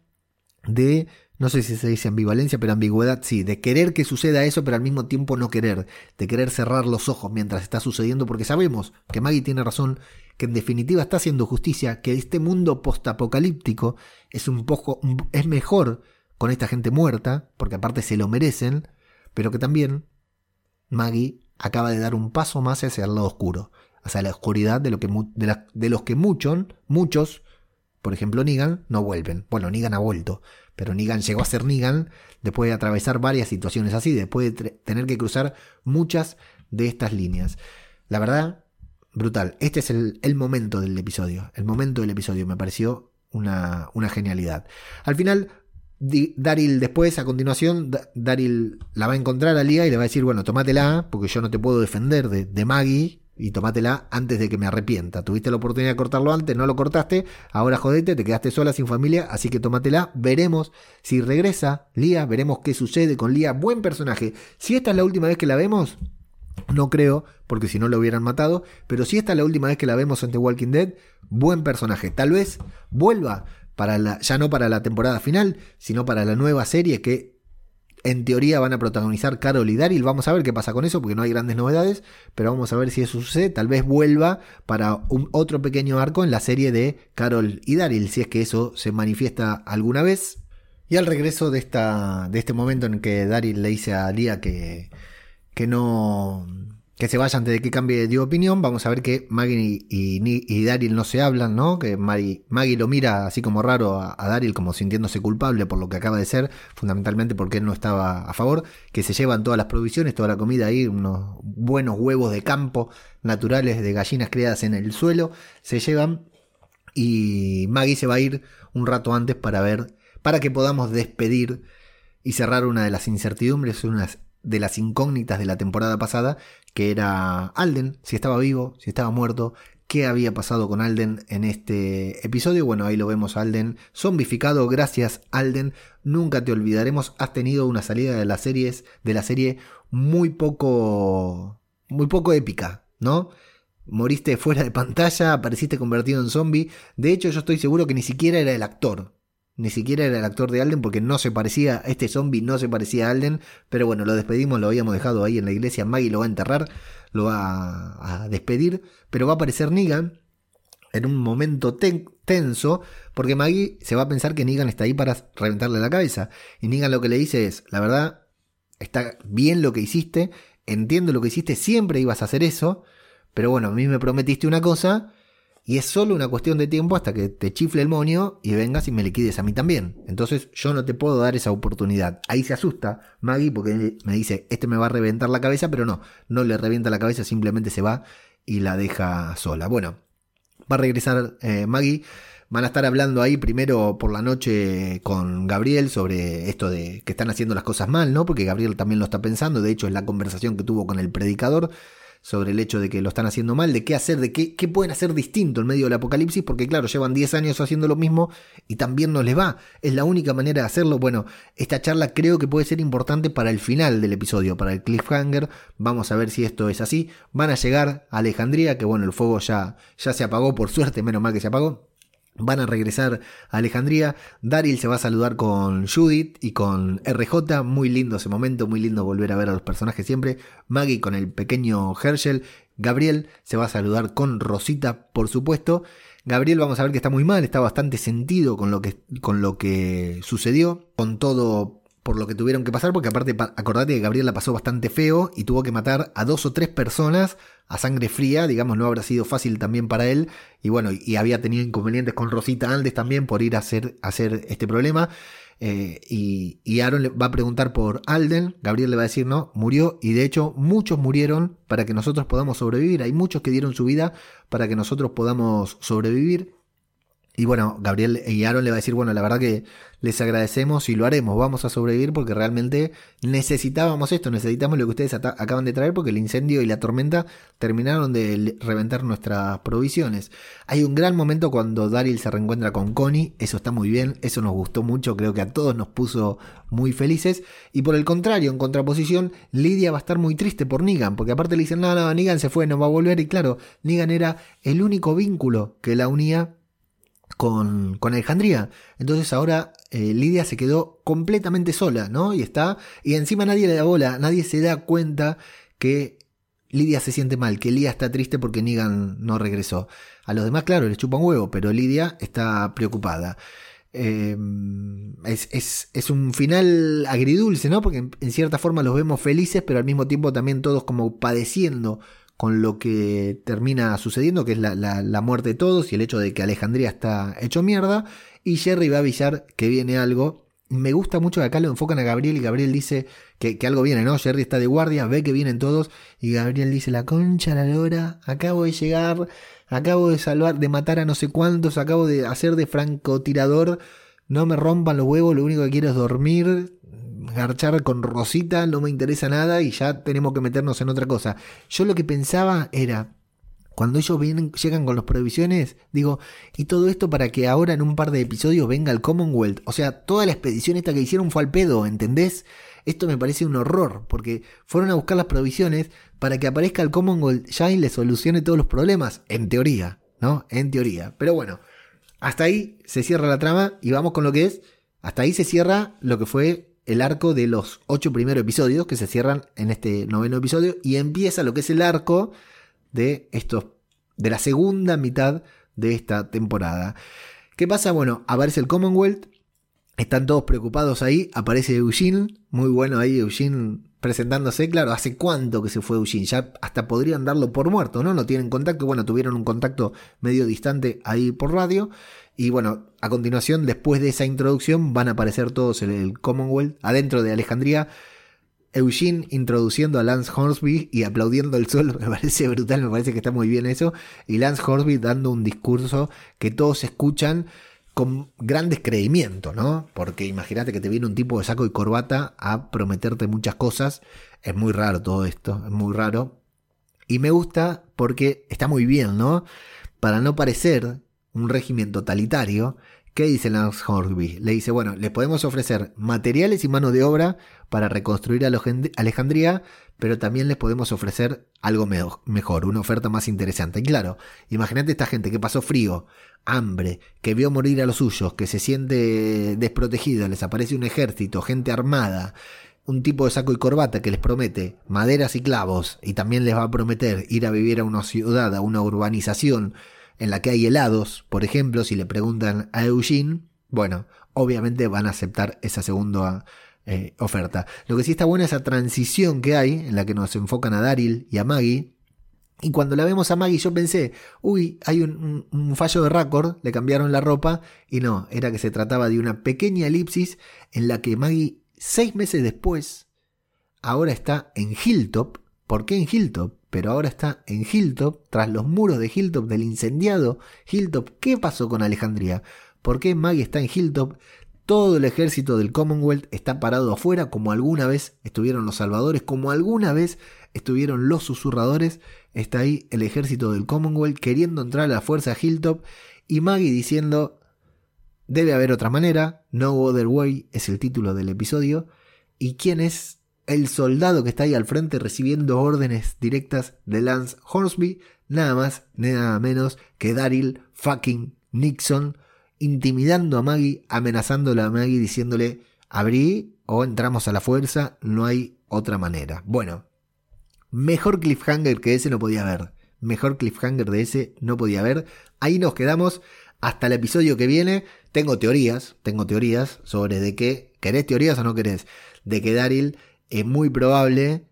de, no sé si se dice ambivalencia, pero ambigüedad sí, de querer que suceda eso, pero al mismo tiempo no querer, de querer cerrar los ojos mientras está sucediendo, porque sabemos que Maggie tiene razón, que en definitiva está haciendo justicia, que este mundo postapocalíptico es un poco, es mejor con esta gente muerta, porque aparte se lo merecen, pero que también Maggie acaba de dar un paso más hacia el lado oscuro, hacia la oscuridad de, lo que, de, la, de los que muchos, muchos, por ejemplo Negan, no vuelven. Bueno, Negan ha vuelto, pero Negan llegó a ser Negan después de atravesar varias situaciones así, después de tener que cruzar muchas de estas líneas. La verdad, brutal. Este es el, el momento del episodio. El momento del episodio me pareció una, una genialidad. Al final... Daryl después, a continuación, Daryl la va a encontrar a Leah y le va a decir: bueno, tomátela, porque yo no te puedo defender de, de Maggie, y tomátela antes de que me arrepienta. Tuviste la oportunidad de cortarlo antes, no lo cortaste, ahora jodete, te quedaste sola sin familia, así que tomátela. Veremos si regresa Leah, veremos qué sucede con Leah. Buen personaje. Si esta es la última vez que la vemos, no creo, porque si no lo hubieran matado, pero si esta es la última vez que la vemos en The Walking Dead, buen personaje. Tal vez vuelva para la, ya no para la temporada final, sino para la nueva serie que en teoría van a protagonizar Carol y Daryl. Vamos a ver qué pasa con eso, porque no hay grandes novedades, pero vamos a ver si eso sucede. Tal vez vuelva para un, otro pequeño arco en la serie de Carol y Daryl, si es que eso se manifiesta alguna vez. Y al regreso de, esta, de este momento en que Daryl le dice a Leah que, que no... que se vaya antes de que cambie de opinión, vamos a ver que Maggie y, y, y Daryl no se hablan, ¿no? Que Maggie, Maggie lo mira así como raro a, a Daryl, como sintiéndose culpable por lo que acaba de ser, fundamentalmente porque él no estaba a favor, que se llevan todas las provisiones, toda la comida ahí, unos buenos huevos de campo naturales de gallinas criadas en el suelo, se llevan, y Maggie se va a ir un rato antes para ver, para que podamos despedir y cerrar una de las incertidumbres, unas de las incógnitas de la temporada pasada, que era Alden, si estaba vivo, si estaba muerto, qué había pasado con Alden en este episodio. Bueno, ahí lo vemos a Alden zombificado. Gracias, Alden, nunca te olvidaremos. Has tenido una salida de las series, de la serie muy poco, muy poco épica, ¿no? Moriste fuera de pantalla, apareciste convertido en zombie. De hecho, yo estoy seguro que ni siquiera era el actor. Ni siquiera era el actor de Alden, porque no se parecía, este zombie no se parecía a Alden. Pero bueno, lo despedimos, lo habíamos dejado ahí en la iglesia. Maggie lo va a enterrar, lo va a despedir. Pero va a aparecer Negan en un momento ten- tenso, porque Maggie se va a pensar que Negan está ahí para reventarle la cabeza. Y Negan lo que le dice es: la verdad, está bien lo que hiciste, entiendo lo que hiciste, siempre ibas a hacer eso. Pero bueno, a mí me prometiste una cosa... y es solo una cuestión de tiempo hasta que te chifle el moño y vengas y me liquides a mí también. Entonces yo no te puedo dar esa oportunidad. Ahí se asusta Maggie porque me dice, este me va a reventar la cabeza, pero no, no le revienta la cabeza, simplemente se va y la deja sola. Bueno, va a regresar eh, Maggie. Van a estar hablando ahí primero por la noche con Gabriel sobre esto de que están haciendo las cosas mal, ¿no? Porque Gabriel también lo está pensando. De hecho, es la conversación que tuvo con el predicador sobre el hecho de que lo están haciendo mal, de qué hacer, de qué, qué pueden hacer distinto en medio del apocalipsis, porque claro, llevan diez años haciendo lo mismo y también no les va. Es la única manera de hacerlo. Bueno, esta charla creo que puede ser importante para el final del episodio, para el cliffhanger. Vamos a ver si esto es así. Van a llegar a Alejandría, que bueno, el fuego ya, ya se apagó, por suerte, menos mal que se apagó. Van a regresar a Alejandría. Daryl se va a saludar con Judith y con R J. Muy lindo ese momento, muy lindo volver a ver a los personajes siempre. Maggie con el pequeño Herschel. Gabriel se va a saludar con Rosita, por supuesto. Gabriel, vamos a ver que está muy mal, está bastante sentido con lo que, con lo que sucedió, con todo por lo que tuvieron que pasar, porque aparte acordate que Gabriel la pasó bastante feo y tuvo que matar a dos o tres personas a sangre fría, digamos, no habrá sido fácil también para él, y bueno, y había tenido inconvenientes con Rosita antes también por ir a hacer, a hacer este problema, eh, y, y Aaron le va a preguntar por Alden, Gabriel le va a decir no, murió, y de hecho muchos murieron para que nosotros podamos sobrevivir, hay muchos que dieron su vida para que nosotros podamos sobrevivir. Y bueno, Gabriel y Aaron le va a decir, bueno, la verdad que les agradecemos y lo haremos, vamos a sobrevivir porque realmente necesitábamos esto, necesitamos lo que ustedes at- acaban de traer porque el incendio y la tormenta terminaron de reventar nuestras provisiones. Hay un gran momento cuando Daryl se reencuentra con Connie, eso está muy bien, eso nos gustó mucho, creo que a todos nos puso muy felices. Y por el contrario, en contraposición, Lidia va a estar muy triste por Negan, porque aparte le dicen, no, no, Negan se fue, no va a volver, y claro, Negan era el único vínculo que la unía Con, con Alejandría. Entonces ahora eh, Lidia se quedó completamente sola, ¿no? Y está. Y encima nadie le da bola, nadie se da cuenta que Lidia se siente mal, que Lidia está triste porque Negan no regresó. A los demás, claro, les chupa un huevo, pero Lidia está preocupada. Eh, es, es, es un final agridulce, ¿no? Porque en, en cierta forma los vemos felices, pero al mismo tiempo también todos como padeciendo con lo que termina sucediendo, que es la, la, la muerte de todos y el hecho de que Alejandría está hecho mierda, y Jerry va a avisar que viene algo. Me gusta mucho que acá lo enfocan a Gabriel y Gabriel dice que, que algo viene, ¿no? Jerry está de guardia, ve que vienen todos y Gabriel dice, la concha la lora, acabo de llegar, acabo de salvar, de matar a no sé cuántos, acabo de hacer de francotirador, no me rompan los huevos, lo único que quiero es dormir, garchar con Rosita, no me interesa nada y ya tenemos que meternos en otra cosa. Yo lo que pensaba era, cuando ellos vienen, llegan con las provisiones, digo, y todo esto para que ahora en un par de episodios venga el Commonwealth. O sea, toda la expedición esta que hicieron fue al pedo, ¿entendés? Esto me parece un horror, porque fueron a buscar las provisiones para que aparezca el Commonwealth ya y les solucione todos los problemas, en teoría, ¿no? En teoría. Pero bueno, hasta ahí se cierra la trama y vamos con lo que es, hasta ahí se cierra lo que fue el arco de los ocho primeros episodios que se cierran en este noveno episodio y empieza lo que es el arco de estos, de la segunda mitad de esta temporada. ¿Qué pasa? Bueno, aparece el Commonwealth, están todos preocupados ahí, aparece Eugene, muy bueno ahí Eugene presentándose, claro, ¿hace cuánto que se fue Eugene? Ya hasta podrían darlo por muerto, ¿no? No tienen contacto, bueno, tuvieron un contacto medio distante ahí por radio. Y bueno, a continuación, después de esa introducción, van a aparecer todos en el Commonwealth, adentro de Alejandría. Eugene introduciendo a Lance Hornsby y aplaudiendo el sol, me parece brutal, me parece que está muy bien eso. Y Lance Hornsby dando un discurso que todos escuchan con gran descreimiento, ¿no? Porque imagínate que te viene un tipo de saco y corbata a prometerte muchas cosas. Es muy raro todo esto, es muy raro. Y me gusta porque está muy bien, ¿no? Para no parecer un régimen totalitario, ¿qué dice Lance Hornsby? Le dice, bueno, les podemos ofrecer materiales y mano de obra para reconstruir a Alejandría, pero también les podemos ofrecer algo me- mejor, una oferta más interesante. Y claro, imagínate esta gente que pasó frío, hambre, que vio morir a los suyos, que se siente desprotegida, les aparece un ejército, gente armada, un tipo de saco y corbata que les promete maderas y clavos, y también les va a prometer ir a vivir a una ciudad, a una urbanización, en la que hay helados, por ejemplo, si le preguntan a Eugene, bueno, obviamente van a aceptar esa segunda eh, oferta. Lo que sí está bueno es esa transición que hay, en la que nos enfocan a Daryl y a Maggie, Y cuando la vemos a Maggie yo pensé, uy, hay un, un, un fallo de récord, le cambiaron la ropa, y no, era que se trataba de una pequeña elipsis en la que Maggie, seis meses después, ahora está en Hilltop. ¿Por qué en Hilltop? Pero ahora está en Hilltop, tras los muros de Hilltop, del incendiado Hilltop. ¿Qué pasó con Alejandría? ¿Por qué Maggie está en Hilltop? Todo el ejército del Commonwealth está parado afuera, como alguna vez estuvieron los salvadores, como alguna vez estuvieron los susurradores. Está ahí el ejército del Commonwealth queriendo entrar a la fuerza Hilltop, y Maggie diciendo, debe haber otra manera, No Other Way es el título del episodio. ¿Y quién es el soldado que está ahí al frente recibiendo órdenes directas de Lance Hornsby? Nada más, nada menos que Daryl fucking Nixon, intimidando a Maggie, amenazándola a Maggie, diciéndole, abrí o entramos a la fuerza, no hay otra manera. Bueno, mejor cliffhanger que ese no podía haber, mejor cliffhanger de ese no podía haber. Ahí nos quedamos hasta el episodio que viene. Tengo teorías, tengo teorías sobre de qué, ¿querés teorías o no querés? De que Daryl es muy probable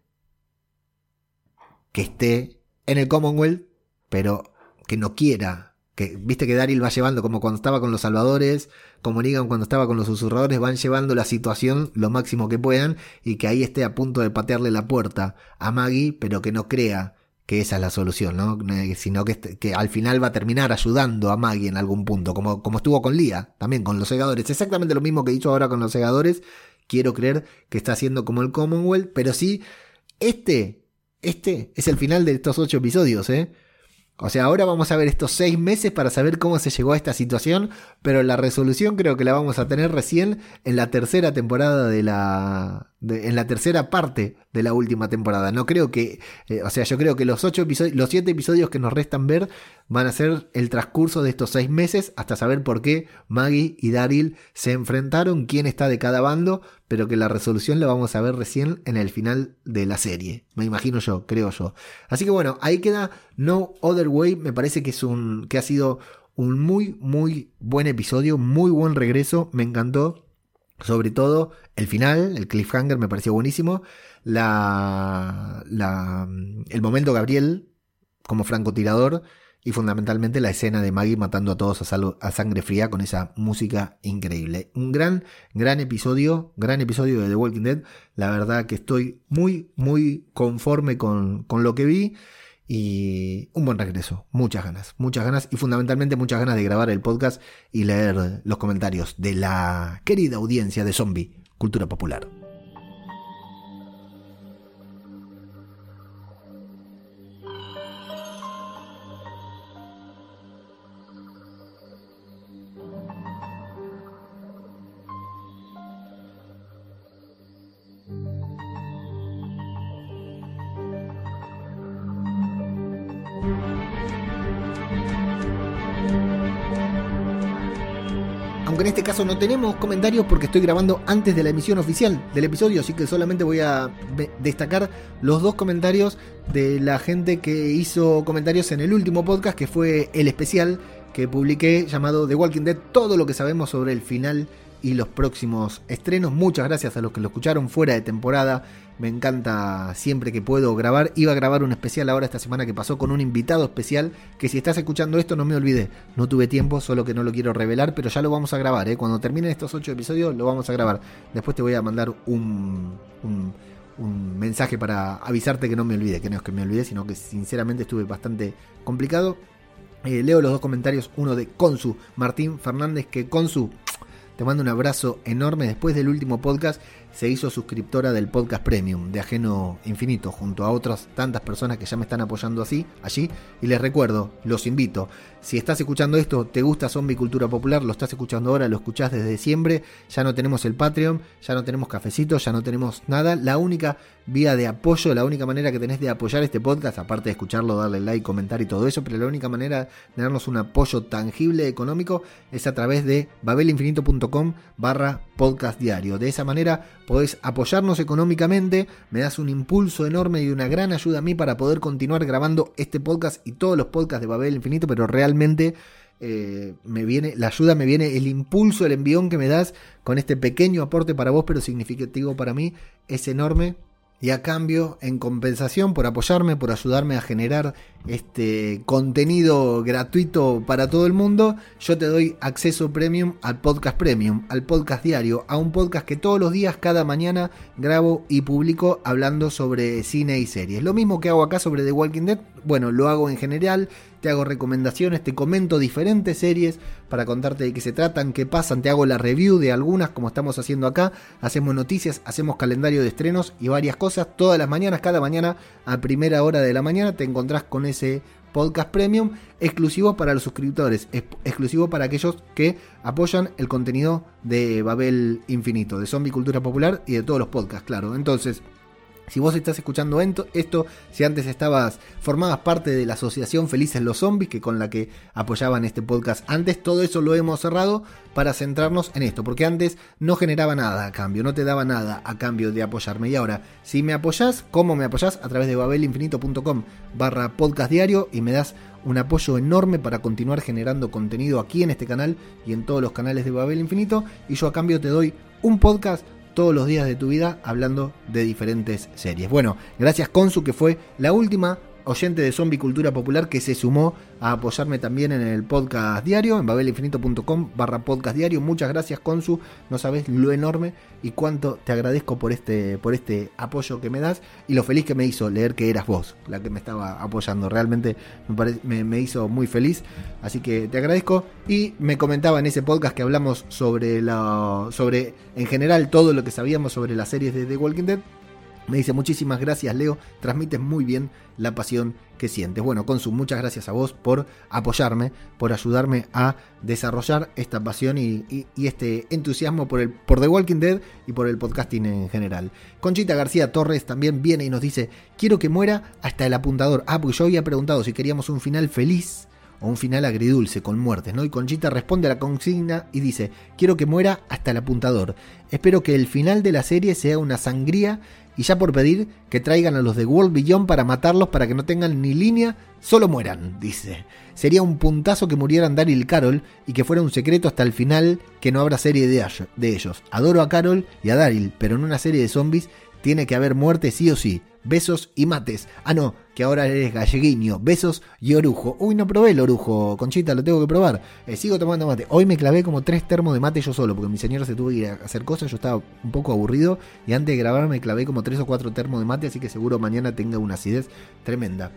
que esté en el Commonwealth, pero que no quiera. Que, viste que Daryl va llevando, como cuando estaba con los salvadores, como Negan cuando estaba con los susurradores, van llevando la situación lo máximo que puedan, y que ahí esté a punto de patearle la puerta a Maggie, pero que no crea que esa es la solución, ¿no? Sino que, que al final va a terminar ayudando a Maggie en algún punto, como, como estuvo con Leah, también con los segadores, exactamente lo mismo que hizo ahora con los segadores. Quiero creer que está haciendo como el Commonwealth, pero sí, este, este es el final de estos ocho episodios, ¿eh? O sea, ahora vamos a ver estos seis meses para saber cómo se llegó a esta situación, pero la resolución creo que la vamos a tener recién en la tercera temporada de la... De, en la tercera parte de la última temporada. No creo que... Eh, o sea, yo creo que los ocho episodios, los siete episodios que nos restan ver van a ser el transcurso de estos seis meses hasta saber por qué Maggie y Daryl se enfrentaron, quién está de cada bando, pero que la resolución la vamos a ver recién en el final de la serie. Me imagino yo, creo yo. Así que bueno, ahí queda No Other Way. Me parece que es un... que ha sido un muy, muy buen episodio, muy buen regreso. Me encantó. Sobre todo el final, el cliffhanger me pareció buenísimo. La, la, el momento Gabriel como francotirador y fundamentalmente la escena de Maggie matando a todos a, sal, a sangre fría con esa música increíble. Un gran, gran episodio, gran episodio de The Walking Dead. La verdad que estoy muy, muy conforme con, con lo que vi. Y un buen regreso, muchas ganas, muchas ganas y fundamentalmente muchas ganas de grabar el podcast y leer los comentarios de la querida audiencia de Zombie Cultura Popular. En este caso no tenemos comentarios porque estoy grabando antes de la emisión oficial del episodio, así que solamente voy a destacar los dos comentarios de la gente que hizo comentarios en el último podcast, que fue el especial que publiqué llamado The Walking Dead, todo lo que sabemos sobre el final y los próximos estrenos. Muchas gracias a los que lo escucharon fuera de temporada. Me encanta siempre que puedo grabar. Iba a grabar un especial ahora esta semana que pasó con un invitado especial, que si estás escuchando esto no me olvidé, no tuve tiempo, solo que no lo quiero revelar, pero ya lo vamos a grabar, ¿eh? Cuando terminen estos ocho episodios lo vamos a grabar. Después te voy a mandar un, un, un mensaje para avisarte que no me olvidé, que no es que me olvidé, sino que sinceramente estuve bastante complicado. Eh, leo los dos comentarios, uno de Consu Martín Fernández, que Consu, te mando un abrazo enorme. Después del último podcast se hizo suscriptora del podcast Premium de Ajeno Infinito, junto a otras tantas personas que ya me están apoyando así allí. Y les recuerdo, los invito, si estás escuchando esto, te gusta Zombie Cultura Popular, lo estás escuchando ahora, lo escuchás desde diciembre, ya no tenemos el Patreon, ya no tenemos cafecito, ya no tenemos nada. La única vía de apoyo, la única manera que tenés de apoyar este podcast, aparte de escucharlo, darle like, comentar y todo eso, pero la única manera de darnos un apoyo tangible, económico, es a través de babelinfinito punto com barra podcast diario. De esa manera podés apoyarnos económicamente, me das un impulso enorme y una gran ayuda a mí para poder continuar grabando este podcast y todos los podcasts de Babel Infinito, pero realmente eh, me viene la ayuda, me viene el impulso, el envión que me das con este pequeño aporte para vos, pero significativo para mí, es enorme. y a cambio, en compensación por apoyarme, por ayudarme a generar este contenido gratuito para todo el mundo, yo te doy acceso premium al podcast premium, al podcast diario, a un podcast que todos los días, cada mañana, grabo y publico hablando sobre cine y series. Lo mismo que hago acá sobre The Walking Dead, bueno, lo hago en general, te hago recomendaciones, te comento diferentes series para contarte de qué se tratan, qué pasan, te hago la review de algunas como estamos haciendo acá, hacemos noticias, hacemos calendario de estrenos y varias cosas. Cosas, todas las mañanas, cada mañana a primera hora de la mañana te encontrás con ese podcast premium exclusivo para los suscriptores, exclusivo para aquellos que apoyan el contenido de Babel Infinito, de Zombie Cultura Popular y de todos los podcasts, claro. Entonces, si vos estás escuchando esto, si antes estabas, formabas parte de la asociación Felices los Zombies, que con la que apoyaban este podcast antes, todo eso lo hemos cerrado para centrarnos en esto, porque antes no generaba nada a cambio, no te daba nada a cambio de apoyarme. Y ahora, si me apoyás, ¿cómo me apoyás? A través de babelinfinito.com barra podcast diario y me das un apoyo enorme para continuar generando contenido aquí en este canal y en todos los canales de Babel Infinito, y yo a cambio te doy un podcast todos los días de tu vida hablando de diferentes series. Bueno, gracias Consu, que fue la última oyente de Zombie Cultura Popular que se sumó a apoyarme también en el podcast diario, en babelinfinito.com barra podcast diario. Muchas gracias Consu, no sabes lo enorme y cuánto te agradezco por este, por este apoyo que me das y lo feliz que me hizo leer que eras vos la que me estaba apoyando. Realmente me, pare, me, me hizo muy feliz, así que te agradezco. Y me comentaba en ese podcast que hablamos sobre, la, sobre en general todo lo que sabíamos sobre las series de The Walking Dead. Me dice: muchísimas gracias Leo, transmites muy bien la pasión que sientes. Bueno Consu, muchas gracias a vos por apoyarme, por ayudarme a desarrollar esta pasión y, y, y este entusiasmo por, el, por The Walking Dead y por el podcasting en general. Conchita García Torres también viene y nos dice: quiero que muera hasta el apuntador. Ah, porque yo había preguntado si queríamos un final feliz o un final agridulce con muertes, ¿no? Y Conchita responde a la consigna y dice: quiero que muera hasta el apuntador. Espero que el final de la serie sea una sangría. Y ya por pedir que traigan a los de World Beyond para matarlos, para que no tengan ni línea, solo mueran, dice. Sería un puntazo que murieran Daryl y Carol y que fuera un secreto hasta el final, que no habrá serie de, de ellos. Adoro a Carol y a Daryl, pero en una serie de zombies tiene que haber muerte sí o sí. Besos y mates. Ah, no, que ahora eres galleguiño. Besos y orujo. Uy, no probé el orujo, Conchita, lo tengo que probar. Eh, sigo tomando mate. Hoy me clavé como tres termos de mate yo solo, porque mi señora se tuvo que ir a hacer cosas, yo estaba un poco aburrido, y antes de grabar me clavé como tres o cuatro termos de mate, así que seguro mañana tenga una acidez tremenda.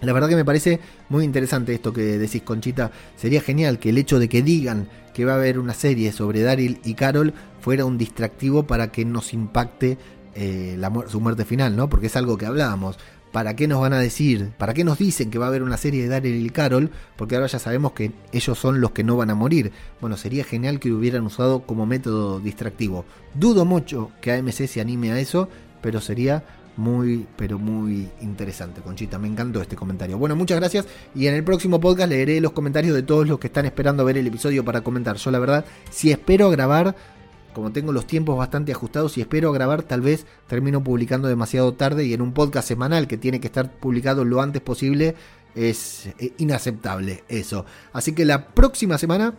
La verdad que me parece muy interesante esto que decís, Conchita. Sería genial que el hecho de que digan que va a haber una serie sobre Daryl y Carol fuera un distractivo para que nos impacte Eh, la mu- su muerte final, ¿no? Porque es algo que hablábamos. ¿Para qué nos van a decir? ¿Para qué nos dicen que va a haber una serie de Daryl y Carol? Porque ahora ya sabemos que ellos son los que no van a morir. Bueno, sería genial que lo hubieran usado como método distractivo. Dudo mucho que A M C se anime a eso, pero sería muy, pero muy interesante, Conchita. Me encantó este comentario. Bueno, muchas gracias. Y en el próximo podcast leeré los comentarios de todos los que están esperando ver el episodio para comentar. Yo, la verdad, si espero grabar, como tengo los tiempos bastante ajustados y espero grabar, tal vez termino publicando demasiado tarde, y en un podcast semanal que tiene que estar publicado lo antes posible es inaceptable eso. Así que la próxima semana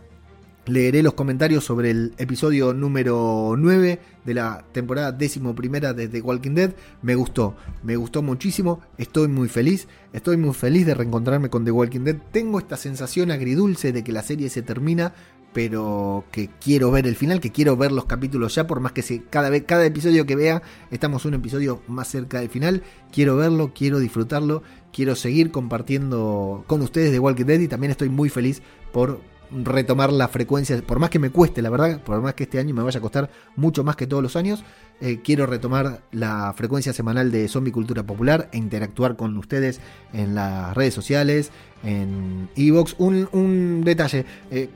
leeré los comentarios sobre el episodio número nueve de la temporada décimo primera de The Walking Dead. Me gustó, me gustó muchísimo, estoy muy feliz, estoy muy feliz de reencontrarme con The Walking Dead. Tengo esta sensación agridulce de que la serie se termina, pero que quiero ver el final, que quiero ver los capítulos ya, por más que se, cada, vez, cada episodio que vea, estamos un episodio más cerca del final. Quiero verlo, quiero disfrutarlo, quiero seguir compartiendo con ustedes The Walking Dead, y también estoy muy feliz por retomar la frecuencia, por más que me cueste, la verdad, por más que este año me vaya a costar mucho más que todos los años, eh, quiero retomar la frecuencia semanal de Zombie Cultura Popular e interactuar con ustedes en las redes sociales, en iVoox. Un, un detalle, eh,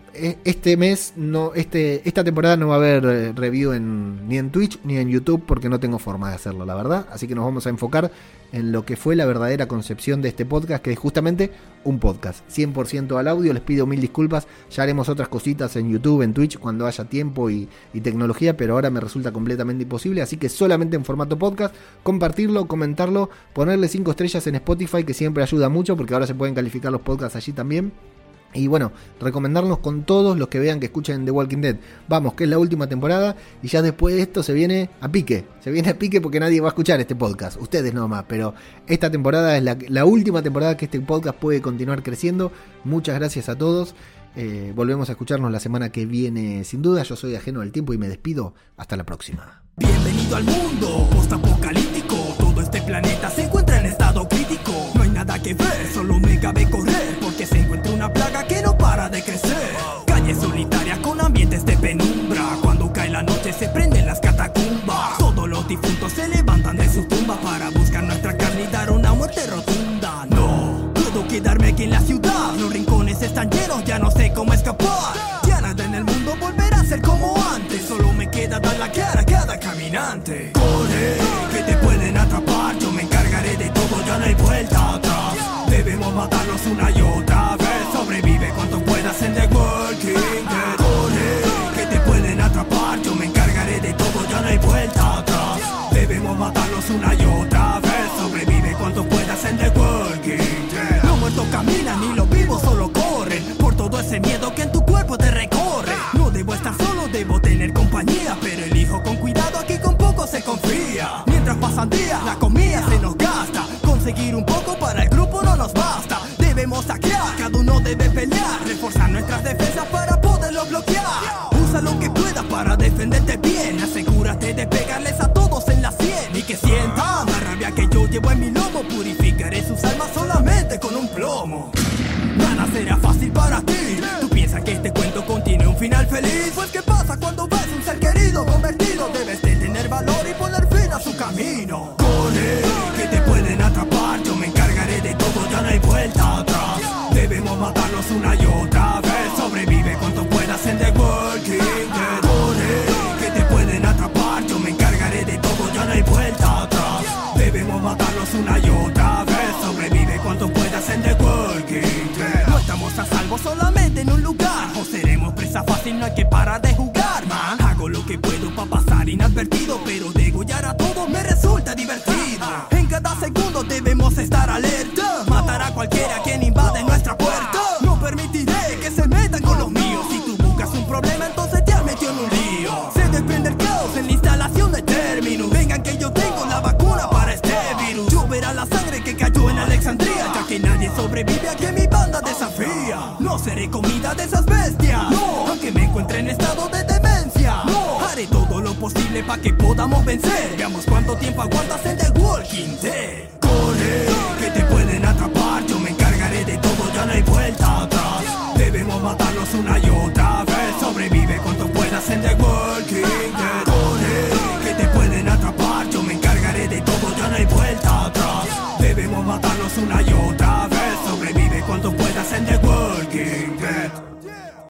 este mes, no, este, esta temporada no va a haber review en, ni en Twitch ni en YouTube, porque no tengo forma de hacerlo, la verdad, así que nos vamos a enfocar en lo que fue la verdadera concepción de este podcast, que es justamente un podcast cien por ciento al audio. Les pido mil disculpas, ya haremos otras cositas en YouTube, en Twitch, cuando haya tiempo y, y tecnología, pero ahora me resulta completamente imposible, así que solamente en formato podcast. Compartirlo, comentarlo, ponerle cinco estrellas en Spotify, que siempre ayuda mucho, porque ahora se pueden calificar los podcasts allí también. Y bueno, recomendarnos con todos los que vean, que escuchen The Walking Dead. Vamos, que es la última temporada y ya después de esto se viene a pique. Se viene a pique porque nadie va a escuchar este podcast. Ustedes nomás, pero esta temporada es la, la última temporada que este podcast puede continuar creciendo. Muchas gracias a todos. Eh, volvemos a escucharnos la semana que viene. Sin duda, yo soy ajeno al tiempo y me despido. Hasta la próxima. Bienvenido al mundo postapocalíptico. Todo este planeta se encuentra en estado crítico. No hay nada que ver, solo me cabe correr, porque se encuentra una plaga que no para de crecer. Calles solitarias con ambientes de penumbra. Cuando cae la noche se prenden las catacumbas. Todos los difuntos se levantan de sus tumbas para buscar nuestra carne y dar una muerte rotunda. No puedo quedarme aquí en la ciudad. Los rincones están llenos, ya no sé cómo escapar. Ya nada en el mundo volverá a ser como antes. Solo me queda dar la cara a cada caminante. Corre, que te pueden atrapar. Yo me encargaré de todo, ya no hay vuelta atrás. Debemos matarlos una y otra vez. Sobrevive cuanto puedas en The Walking Dead. Corre, que te pueden atrapar. Yo me encargaré de todo, ya no hay vuelta atrás. Debemos matarlos una y otra vez. Sobrevive cuanto puedas en The Walking Dead. Los muertos caminan y los vivos solo corren. Por todo ese miedo que en tu cuerpo te recorre. No debo estar solo, debo tener compañía. Pero elijo con cuidado, aquí con poco se confía. Mientras pasan días, la comida se nos gasta. Conseguir un poco para el grupo no nos basta. Debemos saquear, cada uno debe pelear. Reforzar nuestras defensas para poderlo bloquear. Usa lo que puedas para defenderte bien. Asegúrate de pegarles a todos en la sien. Y que sientan la rabia que yo llevo en mi lomo. Purificaré sus almas solamente con un plomo. Nada será fácil para ti. ¿Tú piensas que este cuento contiene un final feliz? Pues ¿qué pasa cuando ves un ser querido convertido? Debes de tener valor y poner fin a su camino. Corre, que te pueden atrapar. Yo me encargaré de todo, ya no hay vuelta atrás. Debemos matarlos una y otra vez. Sobrevive cuanto puedas en The Walking Dead. Corre, que te pueden atrapar. Yo me encargaré de todo, ya no hay vuelta atrás. Debemos matarlos una y otra vez. Sobrevive cuanto puedas en The Walking Dead. No estamos a salvo solamente en un lugar. O seremos presa fácil, no hay que parar de jugar, man. Hago lo que puedo para pasar inadvertido, pero degollar a todos me resulta divertido. En cada segundo debemos estar alerta. Matar a cualquiera quien invade nuestra puerta. No permitiré que se metan con los míos. Si tú buscas un problema, entonces te has metido en un lío. Se desprende el caos en la instalación de términos. Vengan que yo tengo la vacuna para este virus. Lloverá la sangre que cayó en Alejandría, ya que nadie sobrevive a que mi banda desafía. No seré comida de esas bestias, no, aunque me encuentre en estado de demencia. No, haré todo lo posible para que podamos vencer. Veamos cuánto tiempo aguantas en The Walking Dead. Corre, que te pueden atrapar. Yo me encargaré de todo, ya no hay vuelta atrás. Debemos matarlos una y otra vez. Sobrevive cuanto puedas en The Walking Dead. Corre, que te pueden atrapar. Yo me encargaré de todo, ya no hay vuelta atrás. Debemos matarlos una y otra vez. Sobrevive cuanto puedas en The Walking Dead.